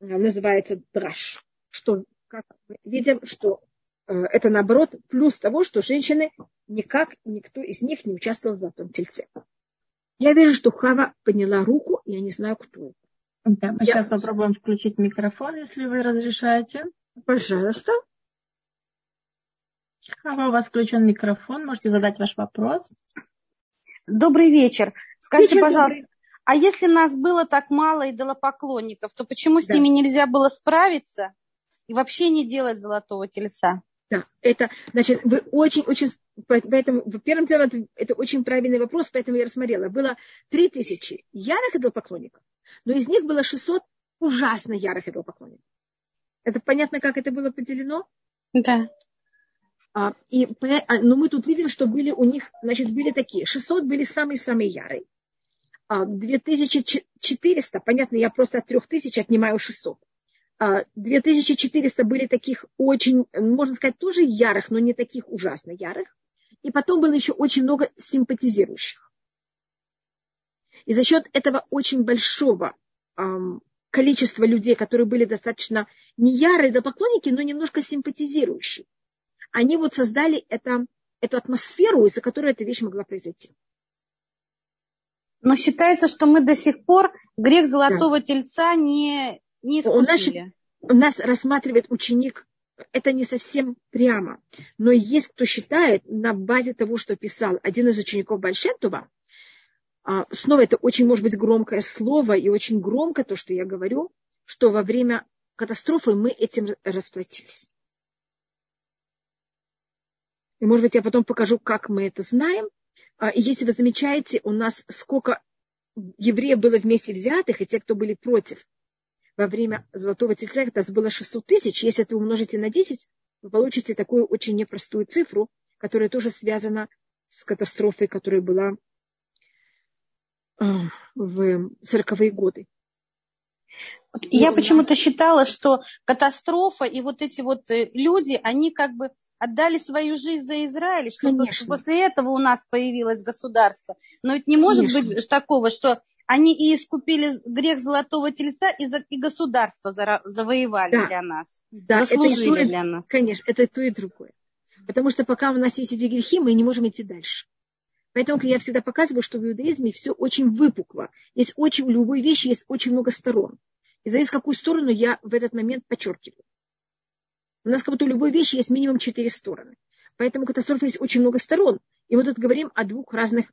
называется драш. Что, как мы видим, что это наоборот плюс того, что женщины никак, никто из них не участвовал в Золотом Тельце. Я вижу, что Хава подняла руку, я не знаю, кто это. Да, мы сейчас попробуем включить микрофон, если вы разрешаете. Пожалуйста. Хава, у вас включен микрофон, можете задать ваш вопрос. Добрый вечер. Скажите, пожалуйста, а если нас было так мало идолопоклонников, то почему с ними нельзя было справиться и вообще не делать Золотого Тельца? Да, это, значит, вы очень-очень, поэтому, первым делом, это очень правильный вопрос, поэтому я рассмотрела. Было 3000 ярых идолопоклонников, но из них было 600 ужасно ярых идолопоклонников. Это понятно, как это было поделено? Да. Но мы тут видим, что были у них, значит, были такие. 600 были самые-самые ярые. 2400, понятно, я просто от 3000 отнимаю 600. 2400 были таких очень, можно сказать, тоже ярых, но не таких ужасно ярых. И потом было еще очень много симпатизирующих. И за счет этого очень большого количества людей, которые были достаточно не ярые идолопоклонники, но немножко симпатизирующие, они вот создали эту атмосферу, из-за которой эта вещь могла произойти. Но считается, что мы до сих пор грех Золотого Тельца не искупили. У нас рассматривает ученик, это не совсем прямо, но есть кто считает на базе того, что писал один из учеников Большентова, снова это очень, может быть, громкое слово и очень громко то, что я говорю, что во время катастрофы мы этим расплатились. И, может быть, я потом покажу, как мы это знаем. И если вы замечаете, у нас сколько евреев было вместе взятых, и те, кто были против, во время Золотого Тельца это было 600 000. Если это умножите на 10, вы получите такую очень непростую цифру, которая тоже связана с катастрофой, которая была в 40-е годы. Я почему-то считала, что катастрофа и вот эти вот люди, они как бы отдали свою жизнь за Израиль, что после этого у нас появилось государство. Но ведь не может быть такого, что они и искупили грех Золотого Тельца, и государство завоевали для нас, заслужили для нас. Конечно, это то и другое. Потому что пока у нас есть эти грехи, мы не можем идти дальше. Поэтому я всегда показываю, что в иудаизме все очень выпукло. У любой вещи есть очень много сторон. И зависит, какую сторону я в этот момент подчеркиваю. У нас как будто у любой вещи есть минимум 4 стороны. Поэтому у катастрофы есть очень много сторон. И мы тут говорим о 2 разных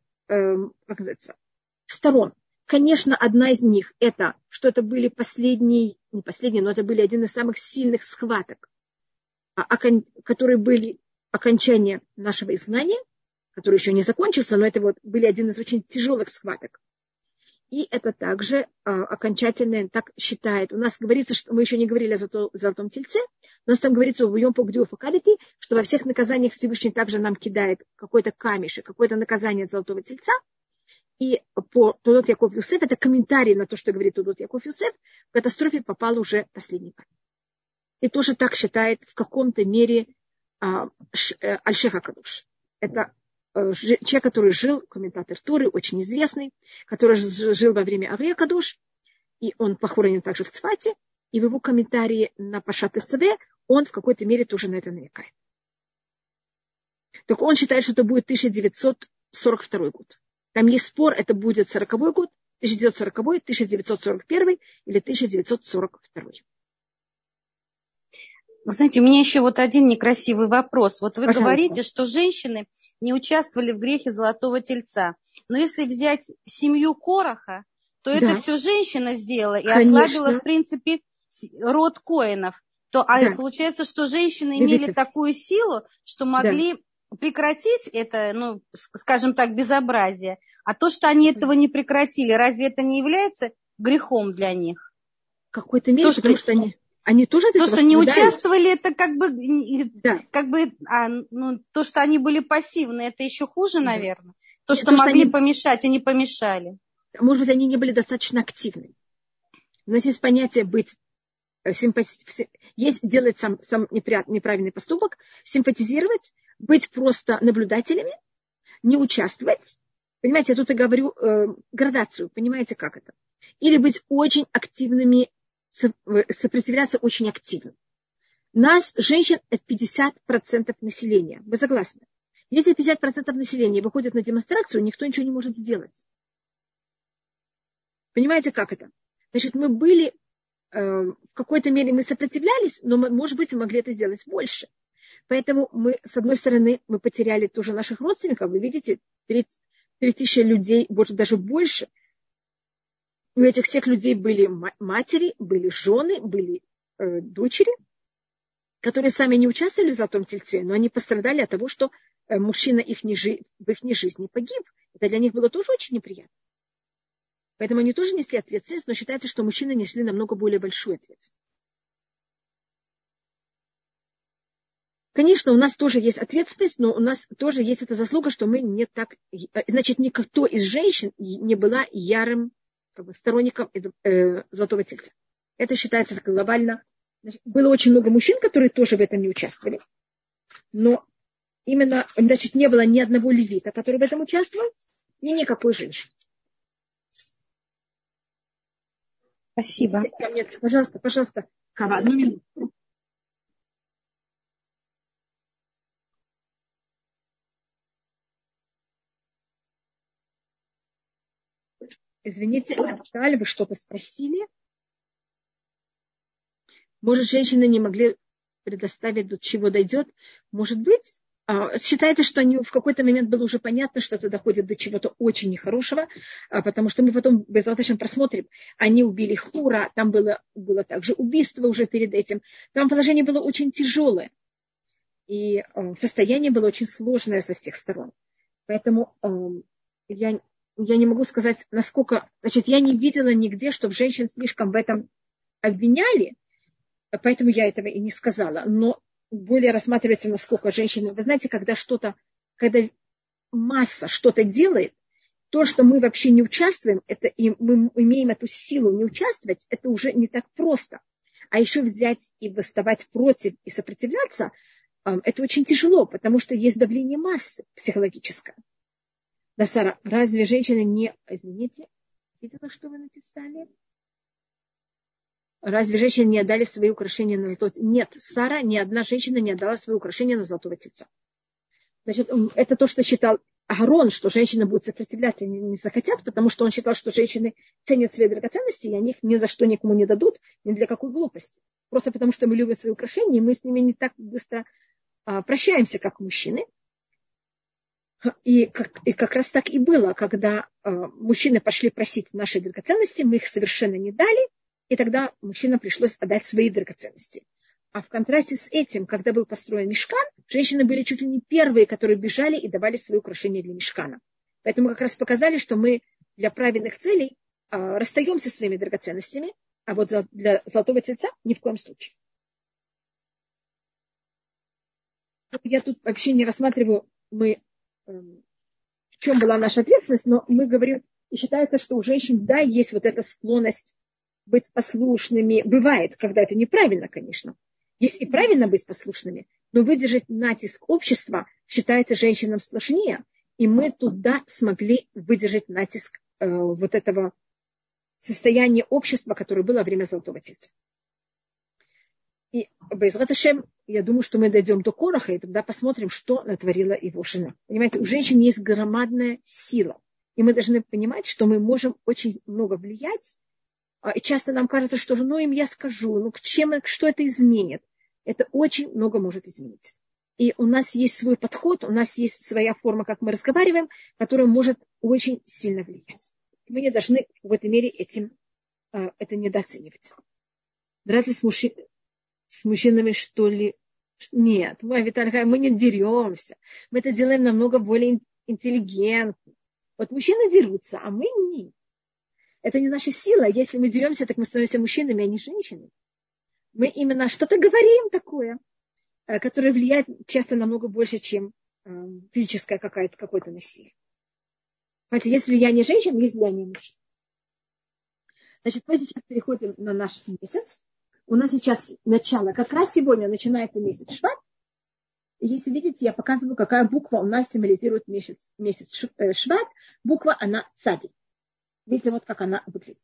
сторон. Конечно, одна из них – это, что это были не последние, но это были один из самых сильных схваток, которые были окончание нашего изгнания, который еще не закончился, но это вот были один из очень тяжелых схваток. И это также окончательное, так считает. У нас говорится, что мы еще не говорили о Золотом Тельце, у нас там говорится, что во всех наказаниях Всевышний также нам кидает какой-то камешек, какое-то наказание от Золотого Тельца. И по Толдот Яаков Йосеф, это комментарий на то, что говорит Толдот Яаков Йосеф, в катастрофе попал уже последний камень. И тоже так считает в каком-то мере Альшеха Кадуш. Это человек, который жил, комментатор Торы, очень известный, который жил во время Ария Кадуш, и он похоронен также в Цфате, и в его комментарии на Пашат Эцаве он в какой-то мере тоже на это намекает. Так он считает, что это будет 1942 год. Там есть спор, это будет 40-й год, 1940-й, 1941 или 1942-й. Вы знаете, у меня еще вот один некрасивый вопрос. Вот вы говорите, что женщины не участвовали в грехе Золотого Тельца. Но если взять семью Кораха, то это все женщина сделала и ослабила, в принципе, род Коэнов. Получается, что женщины имели такую силу, что могли прекратить это, скажем так, безобразие. А то, что они этого не прекратили, разве это не является грехом для них? В какой-то мере, потому что они... Они тоже от этого страдают. То, что не участвовали, это как бы, да, как бы то, что они были пассивны, это еще хуже, да, наверное. То, что то, могли что они... помешать, и не помешали. Может быть, они не были достаточно активны. У нас есть понятие быть симпатизировать, есть делать сам неправильный поступок, симпатизировать, быть просто наблюдателями, не участвовать. Понимаете, я тут и говорю градацию, понимаете, как это? Или быть очень активными, сопротивляться очень активно. Нас, женщин, это 50% населения. Вы согласны? Если 50% населения выходят на демонстрацию, никто ничего не может сделать. Понимаете, как это? Значит, мы были, в какой-то мере мы сопротивлялись, но, мы, может быть, могли это сделать больше. Поэтому мы, с одной стороны, мы потеряли тоже наших родственников. Вы видите, 3000 людей, даже больше. У этих всех людей были матери, были жены, были дочери, которые сами не участвовали в золотом тельце, но они пострадали от того, что мужчина в их жизни погиб. Это для них было тоже очень неприятно. Поэтому они тоже несли ответственность, но считается, что мужчины несли намного более большую ответственность. Конечно, у нас тоже есть ответственность, но у нас тоже есть эта заслуга, что мы не так... Значит, никто из женщин не была ярым сторонником золотого тельца. Это считается глобально. Было очень много мужчин, которые тоже в этом не участвовали. Но именно, значит, не было ни одного левита, который в этом участвовал, и никакой женщины. Спасибо. Нет, пожалуйста. Кава, одну минуту. Извините, Наталья, вы что-то спросили? Может, женщины не могли предоставить, до чего дойдет? Может быть. Считается, что в какой-то момент было уже понятно, что это доходит до чего-то очень нехорошего, потому что мы потом без золотышем просмотрим. Они убили Хура, там было также убийство уже перед этим. Там положение было очень тяжелое. И состояние было очень сложное со всех сторон. Поэтому я не могу сказать, насколько... Значит, я не видела нигде, чтобы женщин слишком в этом обвиняли, поэтому я этого и не сказала. Но более рассматривается, насколько женщины... Вы знаете, когда масса что-то делает, то, что мы вообще не участвуем, это, и мы имеем эту силу не участвовать, это уже не так просто. А еще взять и восставать против, и сопротивляться, это очень тяжело, потому что есть давление массы психологическое. Да, Сара, разве женщина не... Извините, видела, что вы написали? Разве женщины не отдали свои украшения на золотое тельце? Нет, Сара, ни одна женщина не отдала свои украшения на золотого тельца. Значит, это то, что считал Аарон, что женщины будут сопротивляться и не захотят, потому что он считал, что женщины ценят свои драгоценности, и они их ни за что никому не дадут, ни для какой глупости. Просто потому, что мы любим свои украшения, и мы с ними не так быстро прощаемся, как мужчины. И как раз так и было, когда мужчины пошли просить наши драгоценности, мы их совершенно не дали, и тогда мужчинам пришлось отдать свои драгоценности. А в контрасте с этим, когда был построен мишкан, женщины были чуть ли не первые, которые бежали и давали свои украшения для мишкана. Поэтому как раз показали, что мы для правильных целей расстаемся со своими драгоценностями, а вот для золотого тельца ни в коем случае. Я тут вообще не рассматриваю, в чем была наша ответственность, но мы говорим, и считается, что у женщин, да, есть вот эта склонность быть послушными. Бывает, когда это неправильно, конечно. Есть и правильно быть послушными, но выдержать натиск общества считается женщинам сложнее. И мы туда смогли выдержать натиск вот этого состояния общества, которое было во время золотого тельца. И Бе'эзрат Ашем, я думаю, что мы дойдем до Кораха, и тогда посмотрим, что натворила его жена. Понимаете, у женщин есть громадная сила. И мы должны понимать, что мы можем очень много влиять. И часто нам кажется, что им я скажу, что это изменит. Это очень много может изменить. И у нас есть свой подход, у нас есть своя форма, как мы разговариваем, которая может очень сильно влиять. Мы не должны в этой мере это недооценивать. Здравствуйте, мужчины. С мужчинами, что ли? Нет, мы не деремся. Мы это делаем намного более интеллигентно. Вот мужчины дерутся, а мы нет. Это не наша сила. Если мы деремся, так мы становимся мужчинами, а не женщинами. мы именно что-то говорим такое, которое влияет часто намного больше, чем физическое какое-то насилие. Понимаете, есть влияние женщин, есть влияние мужчин. Значит, мы сейчас переходим на наш месяц. У нас сейчас начало, как раз сегодня начинается месяц Шват. Если видите, я показываю, какая буква у нас символизирует месяц Шват. Буква, она цадик. Видите, вот как она выглядит.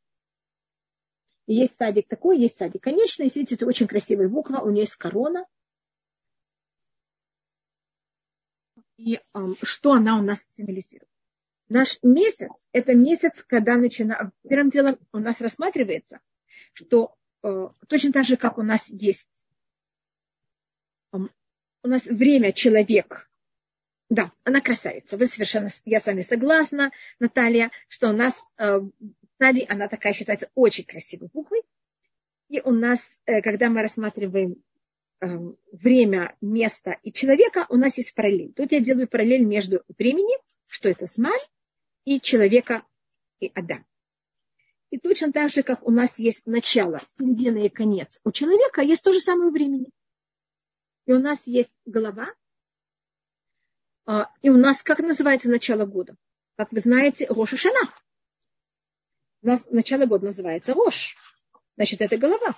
Есть цадик такой, есть цадик конечный. Если видите, это очень красивая буква, у нее есть корона. И что она у нас символизирует? Наш месяц, это месяц, когда начинаем... Первым делом у нас рассматривается, что точно так же, как у нас есть... у нас время человек... Да, она красавица. Вы совершенно... Я с вами согласна, Наталья, что у нас... Наталья, она такая считается очень красивой буквой. И у нас, когда мы рассматриваем время, место и человека, у нас есть параллель. Тут я делаю параллель между временем, что это смазь, и человека, и Адам. И точно так же, как у нас есть начало, середина и конец, у человека есть то же самое время. И у нас есть голова, и у нас, как называется начало года? Как вы знаете, Рош ха-Шана. У нас начало года называется Рош. Значит, это голова.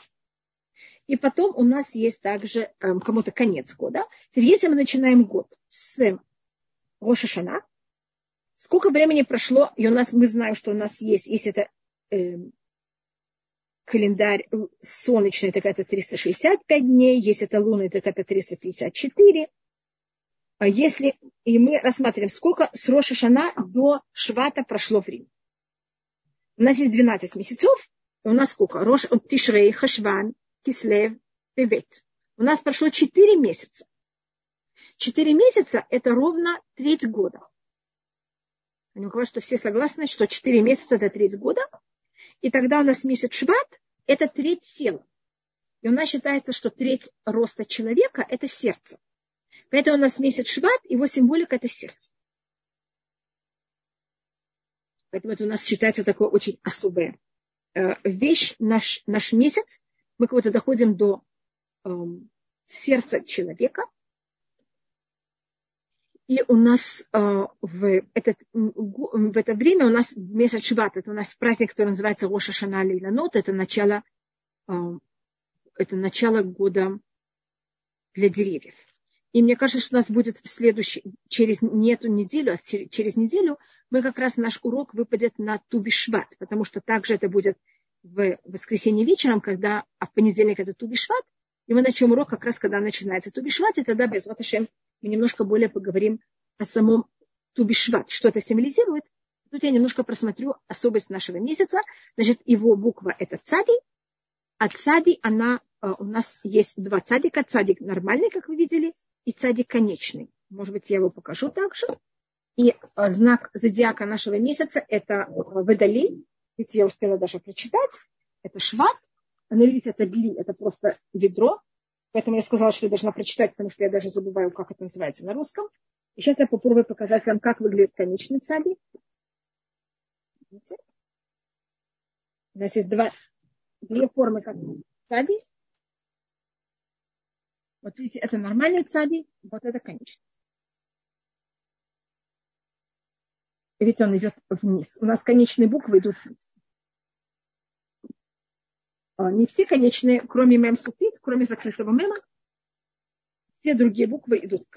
И потом у нас есть также кому-то конец года. Если мы начинаем год с Рош ха-Шана, сколько времени прошло, и у нас, мы знаем, что у нас есть, если это календарь солнечный, так это 365 дней, если это лунный, так это 354. А если, и мы рассматриваем, сколько с Рош ха-Шана до Швата прошло времени. У нас есть 12 месяцев, и у нас сколько? Рош, Тишрей, Хашван, Кислев, Тевет. У нас прошло 4 месяца. 4 месяца – это ровно треть года. Они говорят, что все согласны, что 4 месяца – это треть года. И тогда у нас месяц Шват – это треть тела. И у нас считается, что треть роста человека – это сердце. Поэтому у нас месяц Шват, его символика – это сердце. Поэтому это у нас считается такая очень особая вещь. Наш месяц, мы как будто доходим до сердца человека. И у нас в это время у нас месяц Шват, это у нас праздник, который называется Рош ха-Шана Лейланот, это начало года для деревьев. И мне кажется, что у нас будет в следующий, через не эту неделю, а через неделю, мы как раз наш урок выпадет на Тубишват, потому что также это будет в воскресенье вечером, а в понедельник это Тубишват, и мы начнем урок как раз, когда начинается Тубишват, и тогда без Ваташем мы немножко более поговорим о самом Тубишват, что это символизирует. Тут я немножко просмотрю особость нашего месяца. Значит, его буква – это цади. А цади, у нас есть два цадика. Цадик нормальный, как вы видели, и цадик конечный. Может быть, я его покажу также. И знак зодиака нашего месяца – это Водолей. Ведь я успела даже прочитать. Это Шват. Она, видите, это Дли, это просто ведро. Поэтому я сказала, что я должна прочитать, потому что я даже забываю, как это называется на русском. И сейчас я попробую показать вам, как выглядит конечный цадик. Видите? У нас есть две формы как цадик. Вот видите, это нормальный цадик, вот это конечный. Видите, он идет вниз. У нас конечные буквы идут вниз. Не все конечные, кроме мем сукит, кроме закрытого мема, все другие буквы идут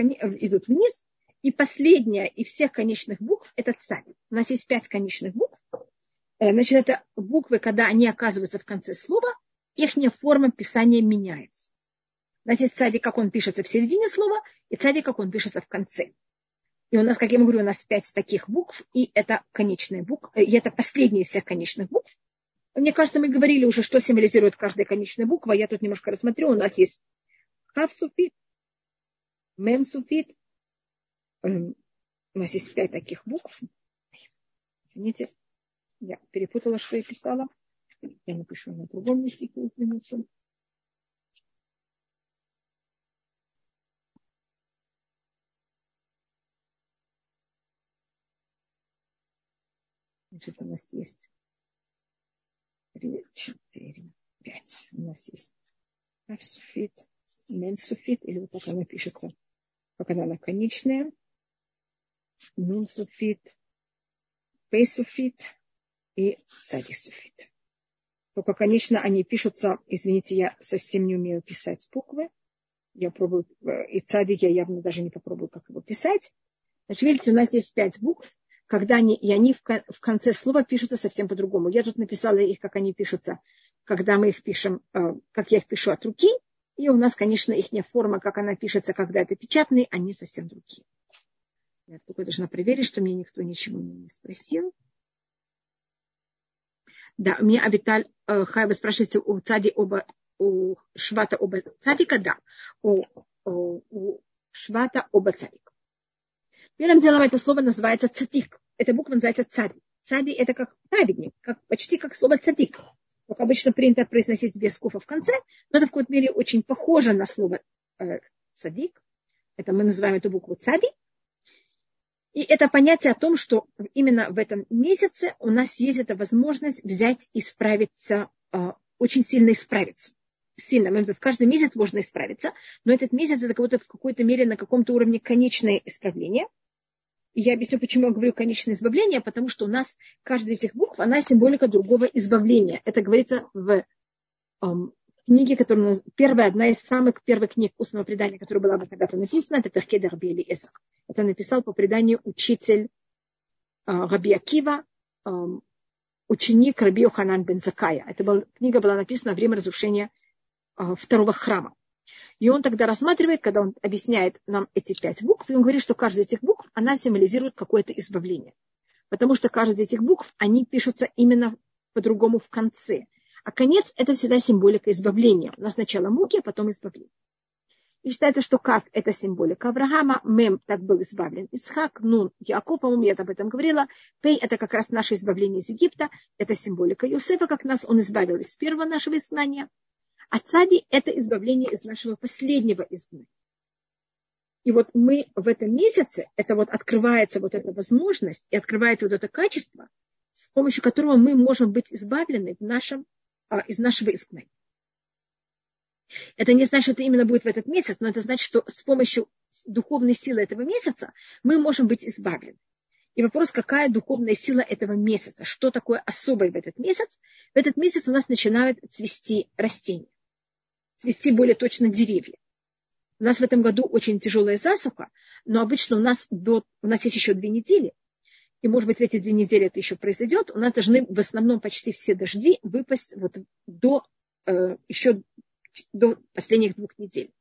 вниз. И последняя из всех конечных букв – это цадик. У нас есть 5 конечных букв. Значит, это буквы, когда они оказываются в конце слова, их форма писания меняется. У нас есть цадик, как он пишется в середине слова, и цадик, как он пишется в конце. И у нас, как я говорю, у нас 5 таких букв, и это конечная буква, и это последняя из всех конечных букв. Мне кажется, мы говорили уже, что символизирует каждая конечная буква. Я тут немножко рассмотрю. У нас есть хав-суфит, мем-суфит. У нас есть 5 таких букв. Извините, я перепутала, что я писала. Я напишу на другом месте, извините. Значит, у нас есть 3, 4, 5. У нас есть Асуфит, менсуфит, или вот так она пишется, как она лаконичная. Нунсуфит, пейсуфит и царисуфит. Только, конечно, они пишутся, извините, я совсем не умею писать буквы. Я пробую, и цадик я явно даже не попробую, как его писать. Значит, видите, у нас здесь 5 букв, когда они, и они в конце слова пишутся совсем по-другому. Я тут написала их, как они пишутся, когда мы их пишем, как я их пишу от руки. И у нас, конечно, их форма, как она пишется, когда это печатные, они совсем другие. Я только должна проверить, что мне никто ничего не спросил. Да, у меня Абиталь Хай, вы спрашиваете, у цади оба, у швата оба цадика? Да, у швата оба цадика. Первым делом это слово называется цадик. Эта буква называется цади. Цади это как праведник, как, почти как слово цадик. Как обычно принято произносить без куфа в конце, но это в какой-то мере очень похоже на слово цадик. Это мы называем эту букву цади. И это понятие о том, что именно в этом месяце у нас есть эта возможность взять и исправиться, очень сильно исправиться. Сильно, в каждый месяц можно исправиться, но этот месяц это как будто в какой-то мере на каком-то уровне конечное исправление. И я объясню, почему я говорю конечное избавление, потому что у нас каждая из этих букв, она символика другого избавления. Это говорится в книге, которая первая, одна из самых первых книг устного предания, которая была когда-то написана, это Пиркей де-Рабби Элиэзер. Это написал по преданию учитель Раби Акива, ученик Раби Йоханан бен Закая. Эта книга была написана во время разрушения второго храма. И он тогда рассматривает, когда он объясняет нам эти 5 букв, и он говорит, что каждая из этих букв, она символизирует какое-то избавление. Потому что каждая из этих букв, они пишутся именно по-другому в конце. А конец – это всегда символика избавления. У нас сначала муки, а потом избавление. И считается, что кав – это символика Авраама, мем – так был избавлен Исхак, нун – Яаков, по-моему, я об этом говорила, пей – это как раз наше избавление из Египта, это символика Йосефа, как нас он избавил из первого нашего изгнания, а цади – это избавление из нашего последнего изгнания. И вот мы в этом месяце, это вот открывается вот эта возможность и открывается вот это качество, с помощью которого мы можем быть избавлены в нашем из нашего изгнания. Это не значит, что это именно будет в этот месяц, но это значит, что с помощью духовной силы этого месяца мы можем быть избавлены. И вопрос, какая духовная сила этого месяца? Что такое особое в этот месяц? В этот месяц у нас начинают цвести растения, цвести более точно деревья. У нас в этом году очень тяжелая засуха, но обычно у нас есть еще 2 недели, и, может быть, в эти 2 недели это еще произойдет, у нас должны в основном почти все дожди выпасть вот еще до последних 2 недель.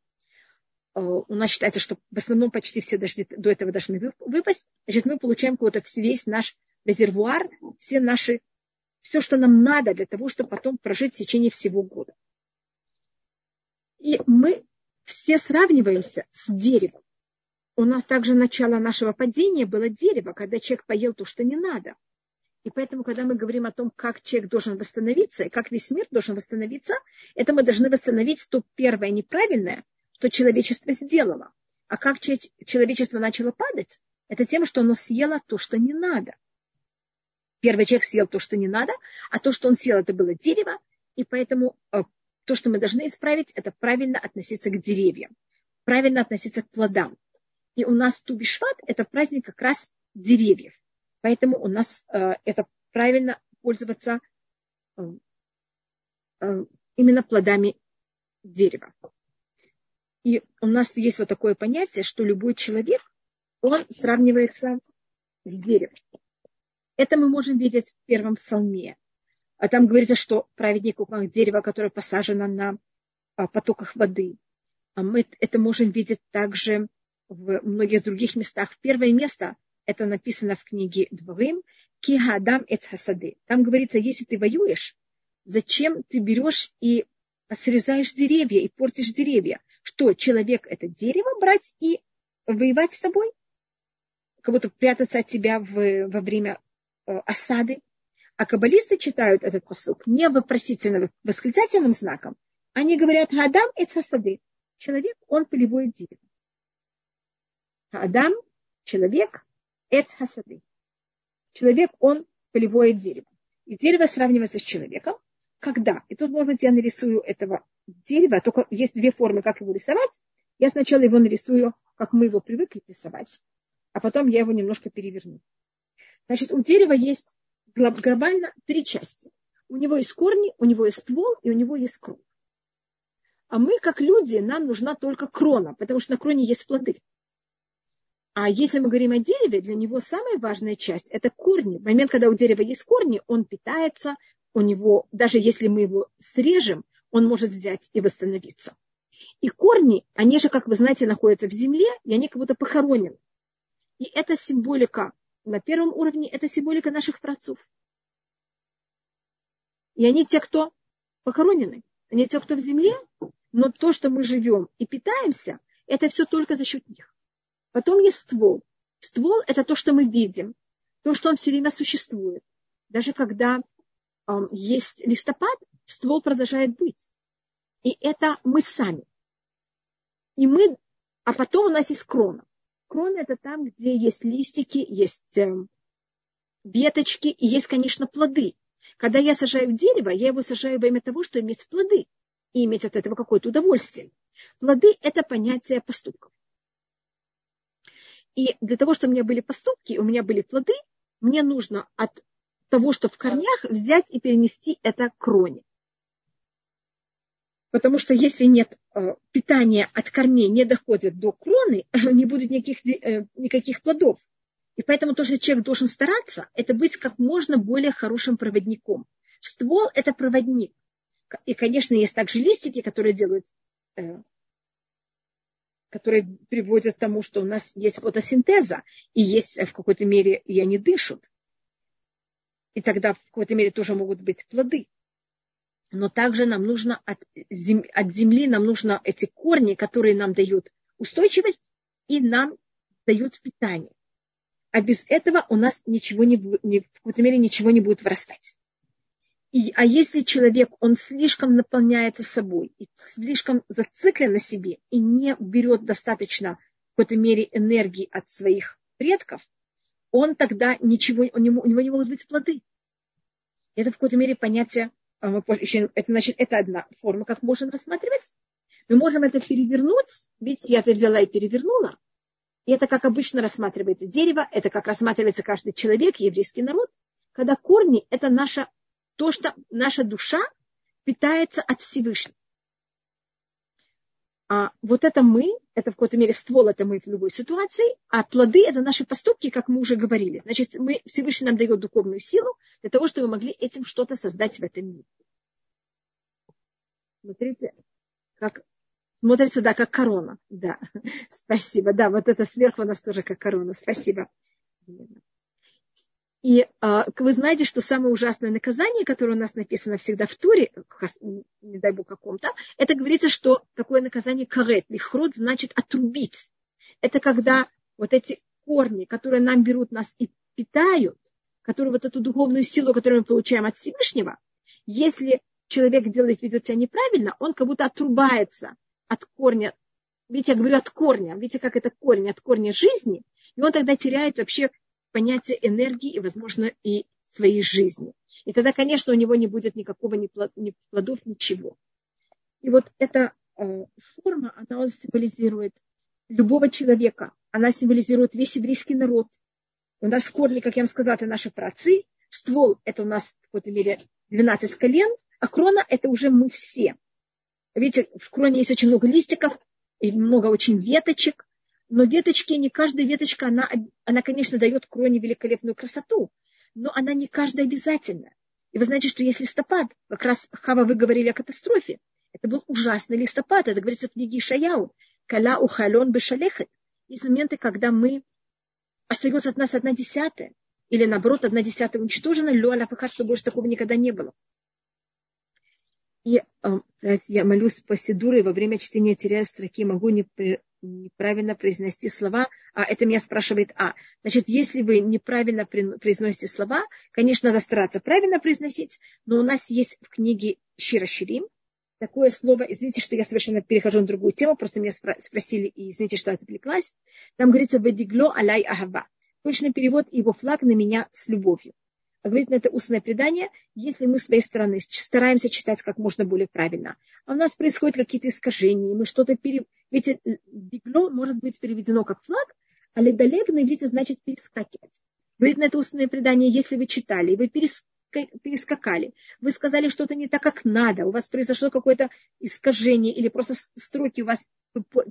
У нас считается, что в основном почти все дожди до этого должны выпасть. Значит, мы получаем весь наш резервуар, все, что нам надо для того, чтобы потом прожить в течение всего года. И мы все сравниваемся с деревом. У нас также начало нашего падения было дерево, когда человек поел то, что не надо. И поэтому, когда мы говорим о том, как человек должен восстановиться и как весь мир должен восстановиться, это мы должны восстановить то первое неправильное, что человечество сделало. А как человечество начало падать, это тем, что оно съело то, что не надо. Первый человек съел то, что не надо, а то, что он съел, это было дерево. И поэтому то, что мы должны исправить, это правильно относиться к деревьям, правильно относиться к плодам. И у нас Тубишват – это праздник как раз деревьев. Поэтому у нас это правильно пользоваться именно плодами дерева. И у нас есть вот такое понятие, что любой человек, он сравнивается с деревом. Это мы можем видеть в первом псалме. А там говорится, что праведник как дерево, которое посажено на потоках воды. А мы это можем видеть также в многих других местах. Первое место, это написано в книге Дворим, «Ки хадам эц хасады». Там говорится, если ты воюешь, зачем ты берешь и срезаешь деревья, и портишь деревья? Что, человек это дерево брать и воевать с тобой? Как будто прятаться от тебя во время осады. А каббалисты читают этот пасук не вопросительным, восклицательным знаком. Они говорят, «Хадам эц хасады». Человек, он полевое дерево. Адам, человек, эц хасады. Человек, он полевое дерево. И дерево сравнивается с человеком. Когда? И тут, может быть, я нарисую этого дерева, только есть две формы, как его рисовать. Я сначала его нарисую, как мы его привыкли рисовать, а потом я его немножко переверну. Значит, у дерева есть глобально три части. У него есть корни, у него есть ствол и у него есть крона. А мы, как люди, нам нужна только крона, потому что на кроне есть плоды. А если мы говорим о дереве, для него самая важная часть – это корни. В момент, когда у дерева есть корни, он питается, у него, даже если мы его срежем, он может взять и восстановиться. И корни, они же, как вы знаете, находятся в земле, и они как будто похоронены. И это символика, на первом уровне, это символика наших праотцов. И они те, кто похоронены, они те, кто в земле, но то, что мы живем и питаемся, это все только за счет них. Потом есть ствол. Ствол – это то, что мы видим, то, что он все время существует. Даже когда есть листопад, ствол продолжает быть. И это мы сами. И мы, а потом у нас есть крона. Крона – это там, где есть листики, есть веточки и есть, конечно, плоды. Когда я сажаю дерево, я его сажаю во имя того, что иметь плоды и иметь от этого какое-то удовольствие. Плоды – это понятие поступков. И для того, чтобы у меня были поступки, у меня были плоды, мне нужно от того, что в корнях, взять и перенести это к кроне. Потому что если нет питания от корней, не доходит до кроны, не будет никаких плодов. И поэтому то, что человек должен стараться, это быть как можно более хорошим проводником. Ствол – это проводник. И, конечно, есть также листики, которые делают... которые приводят к тому, что у нас есть фотосинтеза, и есть в какой-то мере, и они дышат. И тогда в какой-то мере тоже могут быть плоды. Но также нам нужно от земли, нам нужно эти корни, которые нам дают устойчивость и нам дают питание. А без этого у нас ничего не будет, в какой-то мере ничего не будет вырастать. А если человек, он слишком наполняется собой, и слишком зациклен на себе и не берет достаточно в какой-то мере энергии от своих предков, он тогда ничего, у него не могут быть плоды. Это в какой-то мере понятие, это значит, это одна форма, как можно рассматривать. Мы можем это перевернуть, ведь я это взяла и перевернула. И это как обычно рассматривается дерево, это как рассматривается каждый человек, еврейский народ, когда корни – это наша то, что наша душа питается от Всевышнего. А вот это мы, это в какой-то мере ствол, это мы в любой ситуации, а плоды – это наши поступки, как мы уже говорили. Значит, Всевышний нам дает духовную силу для того, чтобы мы могли этим что-то создать в этом мире. Смотрите, как смотрится, да, как корона. Да, спасибо. Да, вот это сверху у нас тоже как корона. Спасибо. И вы знаете, что самое ужасное наказание, которое у нас написано всегда в Туре, не дай бог каком-то, это говорится, что такое наказание карет, лихрот, значит отрубить. Это когда вот эти корни, которые нам берут нас и питают, которые вот эту духовную силу, которую мы получаем от Всевышнего, если человек ведет себя неправильно, он как будто отрубается от корня. Видите, я говорю от корня. Видите, как это корень? От корня жизни. И он тогда теряет вообще... понятие энергии и, возможно, и своей жизни. И тогда, конечно, у него не будет никакого ни плодов, ничего. И вот эта форма, она символизирует любого человека. Она символизирует весь еврейский народ. У нас корни, как я вам сказала, это наши праотцы. Ствол – это у нас, в какой-то мере, 12 колен. А крона – это уже мы все. Видите, в кроне есть очень много листиков и много очень веточек. Но веточки, не каждая веточка, она, конечно, дает кроне великолепную красоту, но она не каждая обязательная. И вы знаете, что есть листопад, как раз, Хава, вы говорили о катастрофе. Это был ужасный листопад, это говорится в книге Ишаяу. Кала ухалон бешалехет. Есть моменты, когда мы остается от нас 1/10, или наоборот 1/10 уничтожена, лёля фахат, что больше такого никогда не было. И я молюсь по Сидуру, и во время чтения теряю строки, могу неправильно произнести слова, а это меня спрашивает А. Значит, если вы неправильно произносите слова, конечно, надо стараться правильно произносить, но у нас есть в книге Шира Ширим такое слово, извините, что я совершенно перехожу на другую тему, просто меня спросили, и извините, что отвлеклась, там говорится «Вадигло аляй ахава». Точный перевод: «Его флаг на меня с любовью». а говорит на это устное предание, если мы с своей стороны стараемся читать как можно более правильно, а у нас происходят какие-то искажения, мы что-то видите, бигло может быть переведено как флаг, а ледолег на иврите значит перескакивать. Говорит на это устное предание, если вы читали, вы перескакали, вы сказали что-то не так, как надо, у вас произошло какое-то искажение или просто строки у вас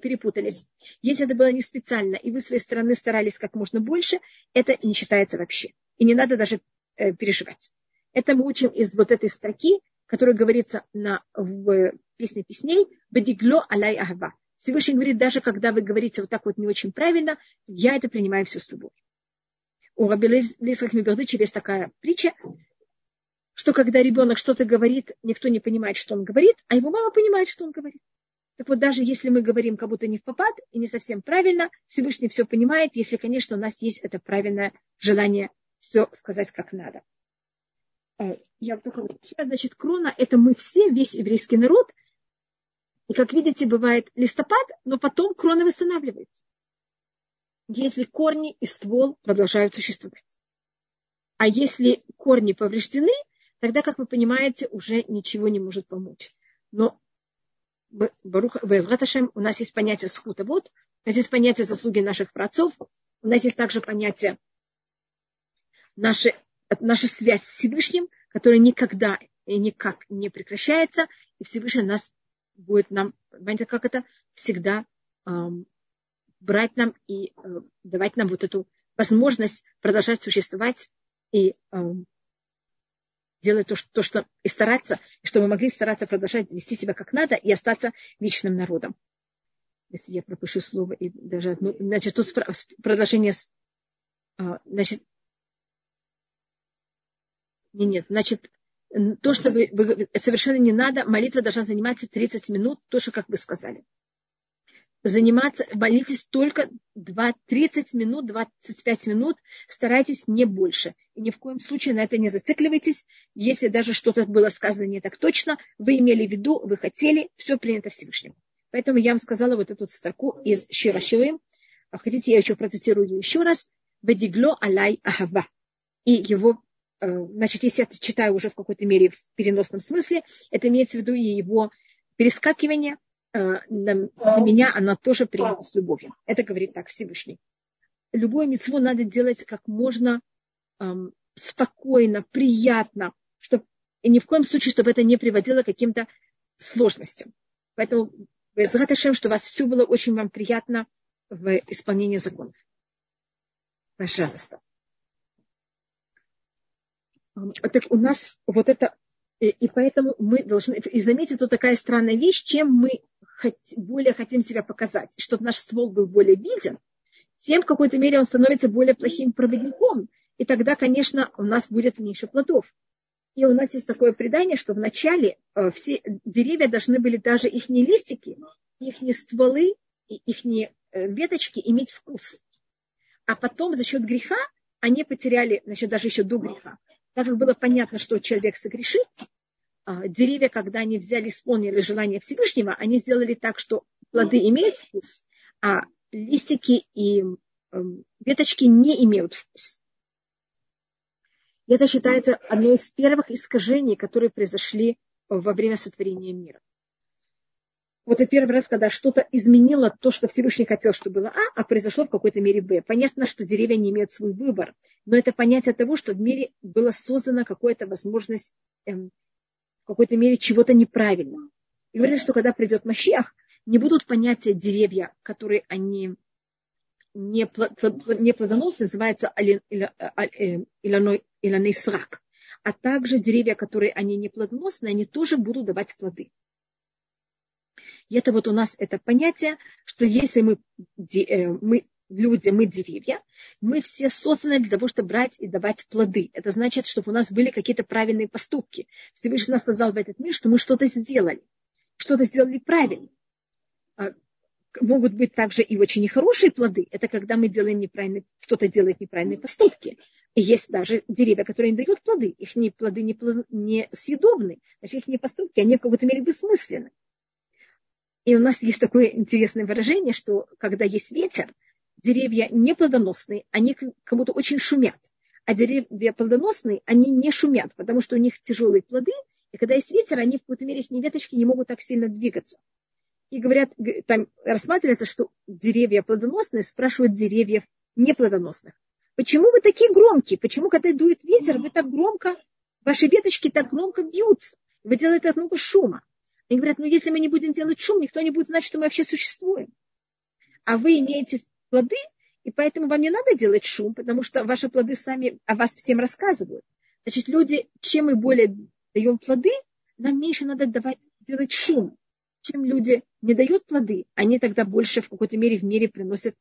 перепутались. Если это было не специально, и вы с своей стороны старались как можно больше, это не считается вообще. И не надо даже переживать. Это мы учим из вот этой строки, которая говорится в песне песней «Бадигло алай ахва». Всевышний говорит, даже когда вы говорите вот так вот не очень правильно, я это принимаю все с любовью. У Раби Лисахмеберды есть такая притча, что когда ребенок что-то говорит, никто не понимает, что он говорит, а его мама понимает, что он говорит. Так вот, даже если мы говорим как будто не впопад и не совсем правильно, Всевышний все понимает, если, конечно, у нас есть это правильное желание все сказать как надо. Я только отвечаю, значит, крона – это мы все, весь еврейский народ. И, как видите, бывает листопад, но потом крона восстанавливается, если корни и ствол продолжают существовать. А если корни повреждены, тогда, как вы понимаете, уже ничего не может помочь. Но у нас есть понятие схута. Вот, у нас есть понятие заслуги наших праотцов, у нас есть также понятие наша связь с Всевышним, которая никогда и никак не прекращается, и Всевышний нас будет нам, понимаете, как это, всегда брать нам и давать нам вот эту возможность продолжать существовать и делать то, что и стараться, и чтобы мы могли стараться продолжать вести себя как надо и остаться вечным народом. Если я пропущу слово, и даже одно, значит, тут продолжение, значит, Значит, то, что вы совершенно не надо, молитва должна заниматься 30 минут, то, что, как вы сказали. Заниматься, молитесь только 30 минут, 25 минут, старайтесь не больше. И ни в коем случае на это не зацикливайтесь. Если даже что-то было сказано не так точно, вы имели в виду, вы хотели, все принято Всевышним. Поэтому я вам сказала вот эту строку из Шира Ширим. Хотите, я еще процитирую еще раз. «Бадигло алай ахава». И его, значит, если я это читаю уже в какой-то мере в переносном смысле, это имеется в виду и его перескакивание, на меня она тоже принята с любовью. Это говорит так Всевышний. Любую мицву надо делать как можно спокойно, приятно, чтобы, и ни в коем случае, чтобы это не приводило к каким-то сложностям. Поэтому, Безрат Ашем, что у вас все было очень вам приятно в исполнении законов. Пожалуйста. Так у нас вот это... И поэтому мы должны... И заметьте, тут такая странная вещь, чем мы более хотим себя показать, чтобы наш ствол был более виден, тем в какой-то мере он становится более плохим проводником. И тогда, конечно, у нас будет меньше плодов. И у нас есть такое предание, что вначале все деревья должны были даже их не листики, их не стволы, их не веточки иметь вкус. А потом за счет греха они потеряли, значит, даже еще до греха. Так как было понятно, что человек согрешит, деревья, когда они взяли, исполнили желание Всевышнего, они сделали так, что плоды имеют вкус, а листики и веточки не имеют вкус. И это считается одной из первых искажений, которые произошли во время сотворения мира. Вот и первый раз, когда что-то изменило то, что Всевышний хотел, чтобы было а произошло в какой-то мере б. Понятно, что деревья не имеют свой выбор, но это понятие того, что в мире была создана какая-то возможность, в какой-то мере чего-то неправильного. И говорят, что когда придет Машиах, не будут понятия деревья, которые они не плодоносны, называется иланей срак, а также деревья, которые они не плодоносны, они тоже будут давать плоды. И это вот у нас это понятие, что если мы люди, мы деревья, мы все созданы для того, чтобы брать и давать плоды. Это значит, чтобы у нас были какие-то правильные поступки. Всевышний нас создал в этот мир, что мы что-то сделали правильно. Могут быть также и очень нехорошие плоды. Это когда мы делаем неправильные, кто-то делает неправильные поступки. И есть даже деревья, которые не дают плоды. Их плоды не съедобны. Значит, их поступки, они в какой-то мере бессмысленны. И у нас есть такое интересное выражение, что когда есть ветер, деревья неплодоносные, они как будто очень шумят. а деревья плодоносные, они не шумят, потому что у них тяжелые плоды, и когда есть ветер, они в какой-то мере их веточки не могут так сильно двигаться. И говорят, там рассматривается, что деревья плодоносные спрашивают деревьев неплодоносных. Почему вы такие громкие? Почему, когда дует ветер, вы так громко, ваши веточки так громко бьются? Вы делаете так много шума. Они говорят, если мы не будем делать шум, никто не будет знать, что мы вообще существуем. А вы имеете плоды, и поэтому вам не надо делать шум, потому что ваши плоды сами о вас всем рассказывают. Значит, люди, чем мы более даем плоды, нам меньше надо делать шум. Чем люди не дают плоды, они тогда больше в какой-то мере в мире приносят,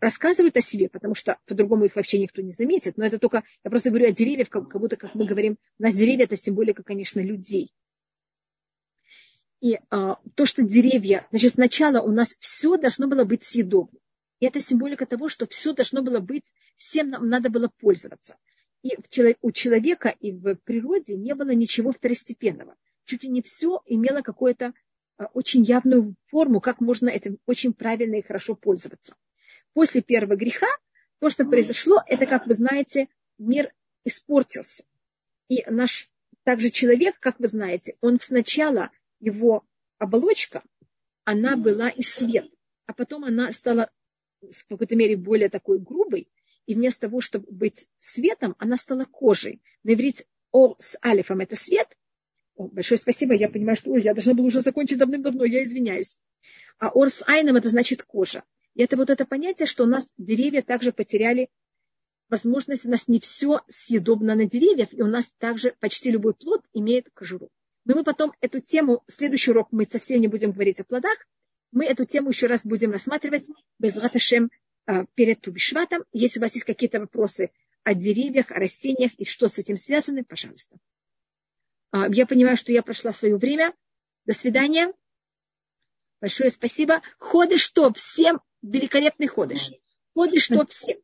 рассказывают о себе, потому что по-другому их вообще никто не заметит. Но это только, я просто говорю о деревьях, как будто, как мы говорим, у нас деревья – это символика, конечно, людей. И то, что деревья, значит, сначала у нас все должно было быть съедобным. И это символика того, что все должно было быть, всем нам надо было пользоваться. И у человека, и в природе не было ничего второстепенного. Чуть ли не все имело какую-то очень явную форму, как можно этим очень правильно и хорошо пользоваться. После первого греха то, что произошло, это, как вы знаете, мир испортился. И наш также человек, как вы знаете, он сначала, его оболочка, она была из света, а потом она стала в какой-то мере более такой грубой, и вместо того, чтобы быть светом, она стала кожей. На иврите «о» с алифом – это свет. О, большое спасибо, я понимаю, что я должна была уже закончить давным-давно, я извиняюсь. А «ор» с айном – это значит кожа. И это вот это понятие, что у нас деревья также потеряли возможность, у нас не все съедобно на деревьях, и у нас также почти любой плод имеет кожуру. Но мы потом эту тему, следующий урок мы совсем не будем говорить о плодах, мы эту тему еще раз будем рассматривать Безрат Ашем перед Тубишватом. Если у вас есть какие-то вопросы о деревьях, о растениях и что с этим связано, пожалуйста. Я понимаю, что я прошла свое время. До свидания. Большое спасибо. Ходыш топ всем. Великолепный ходыш. Ходыш топ всем.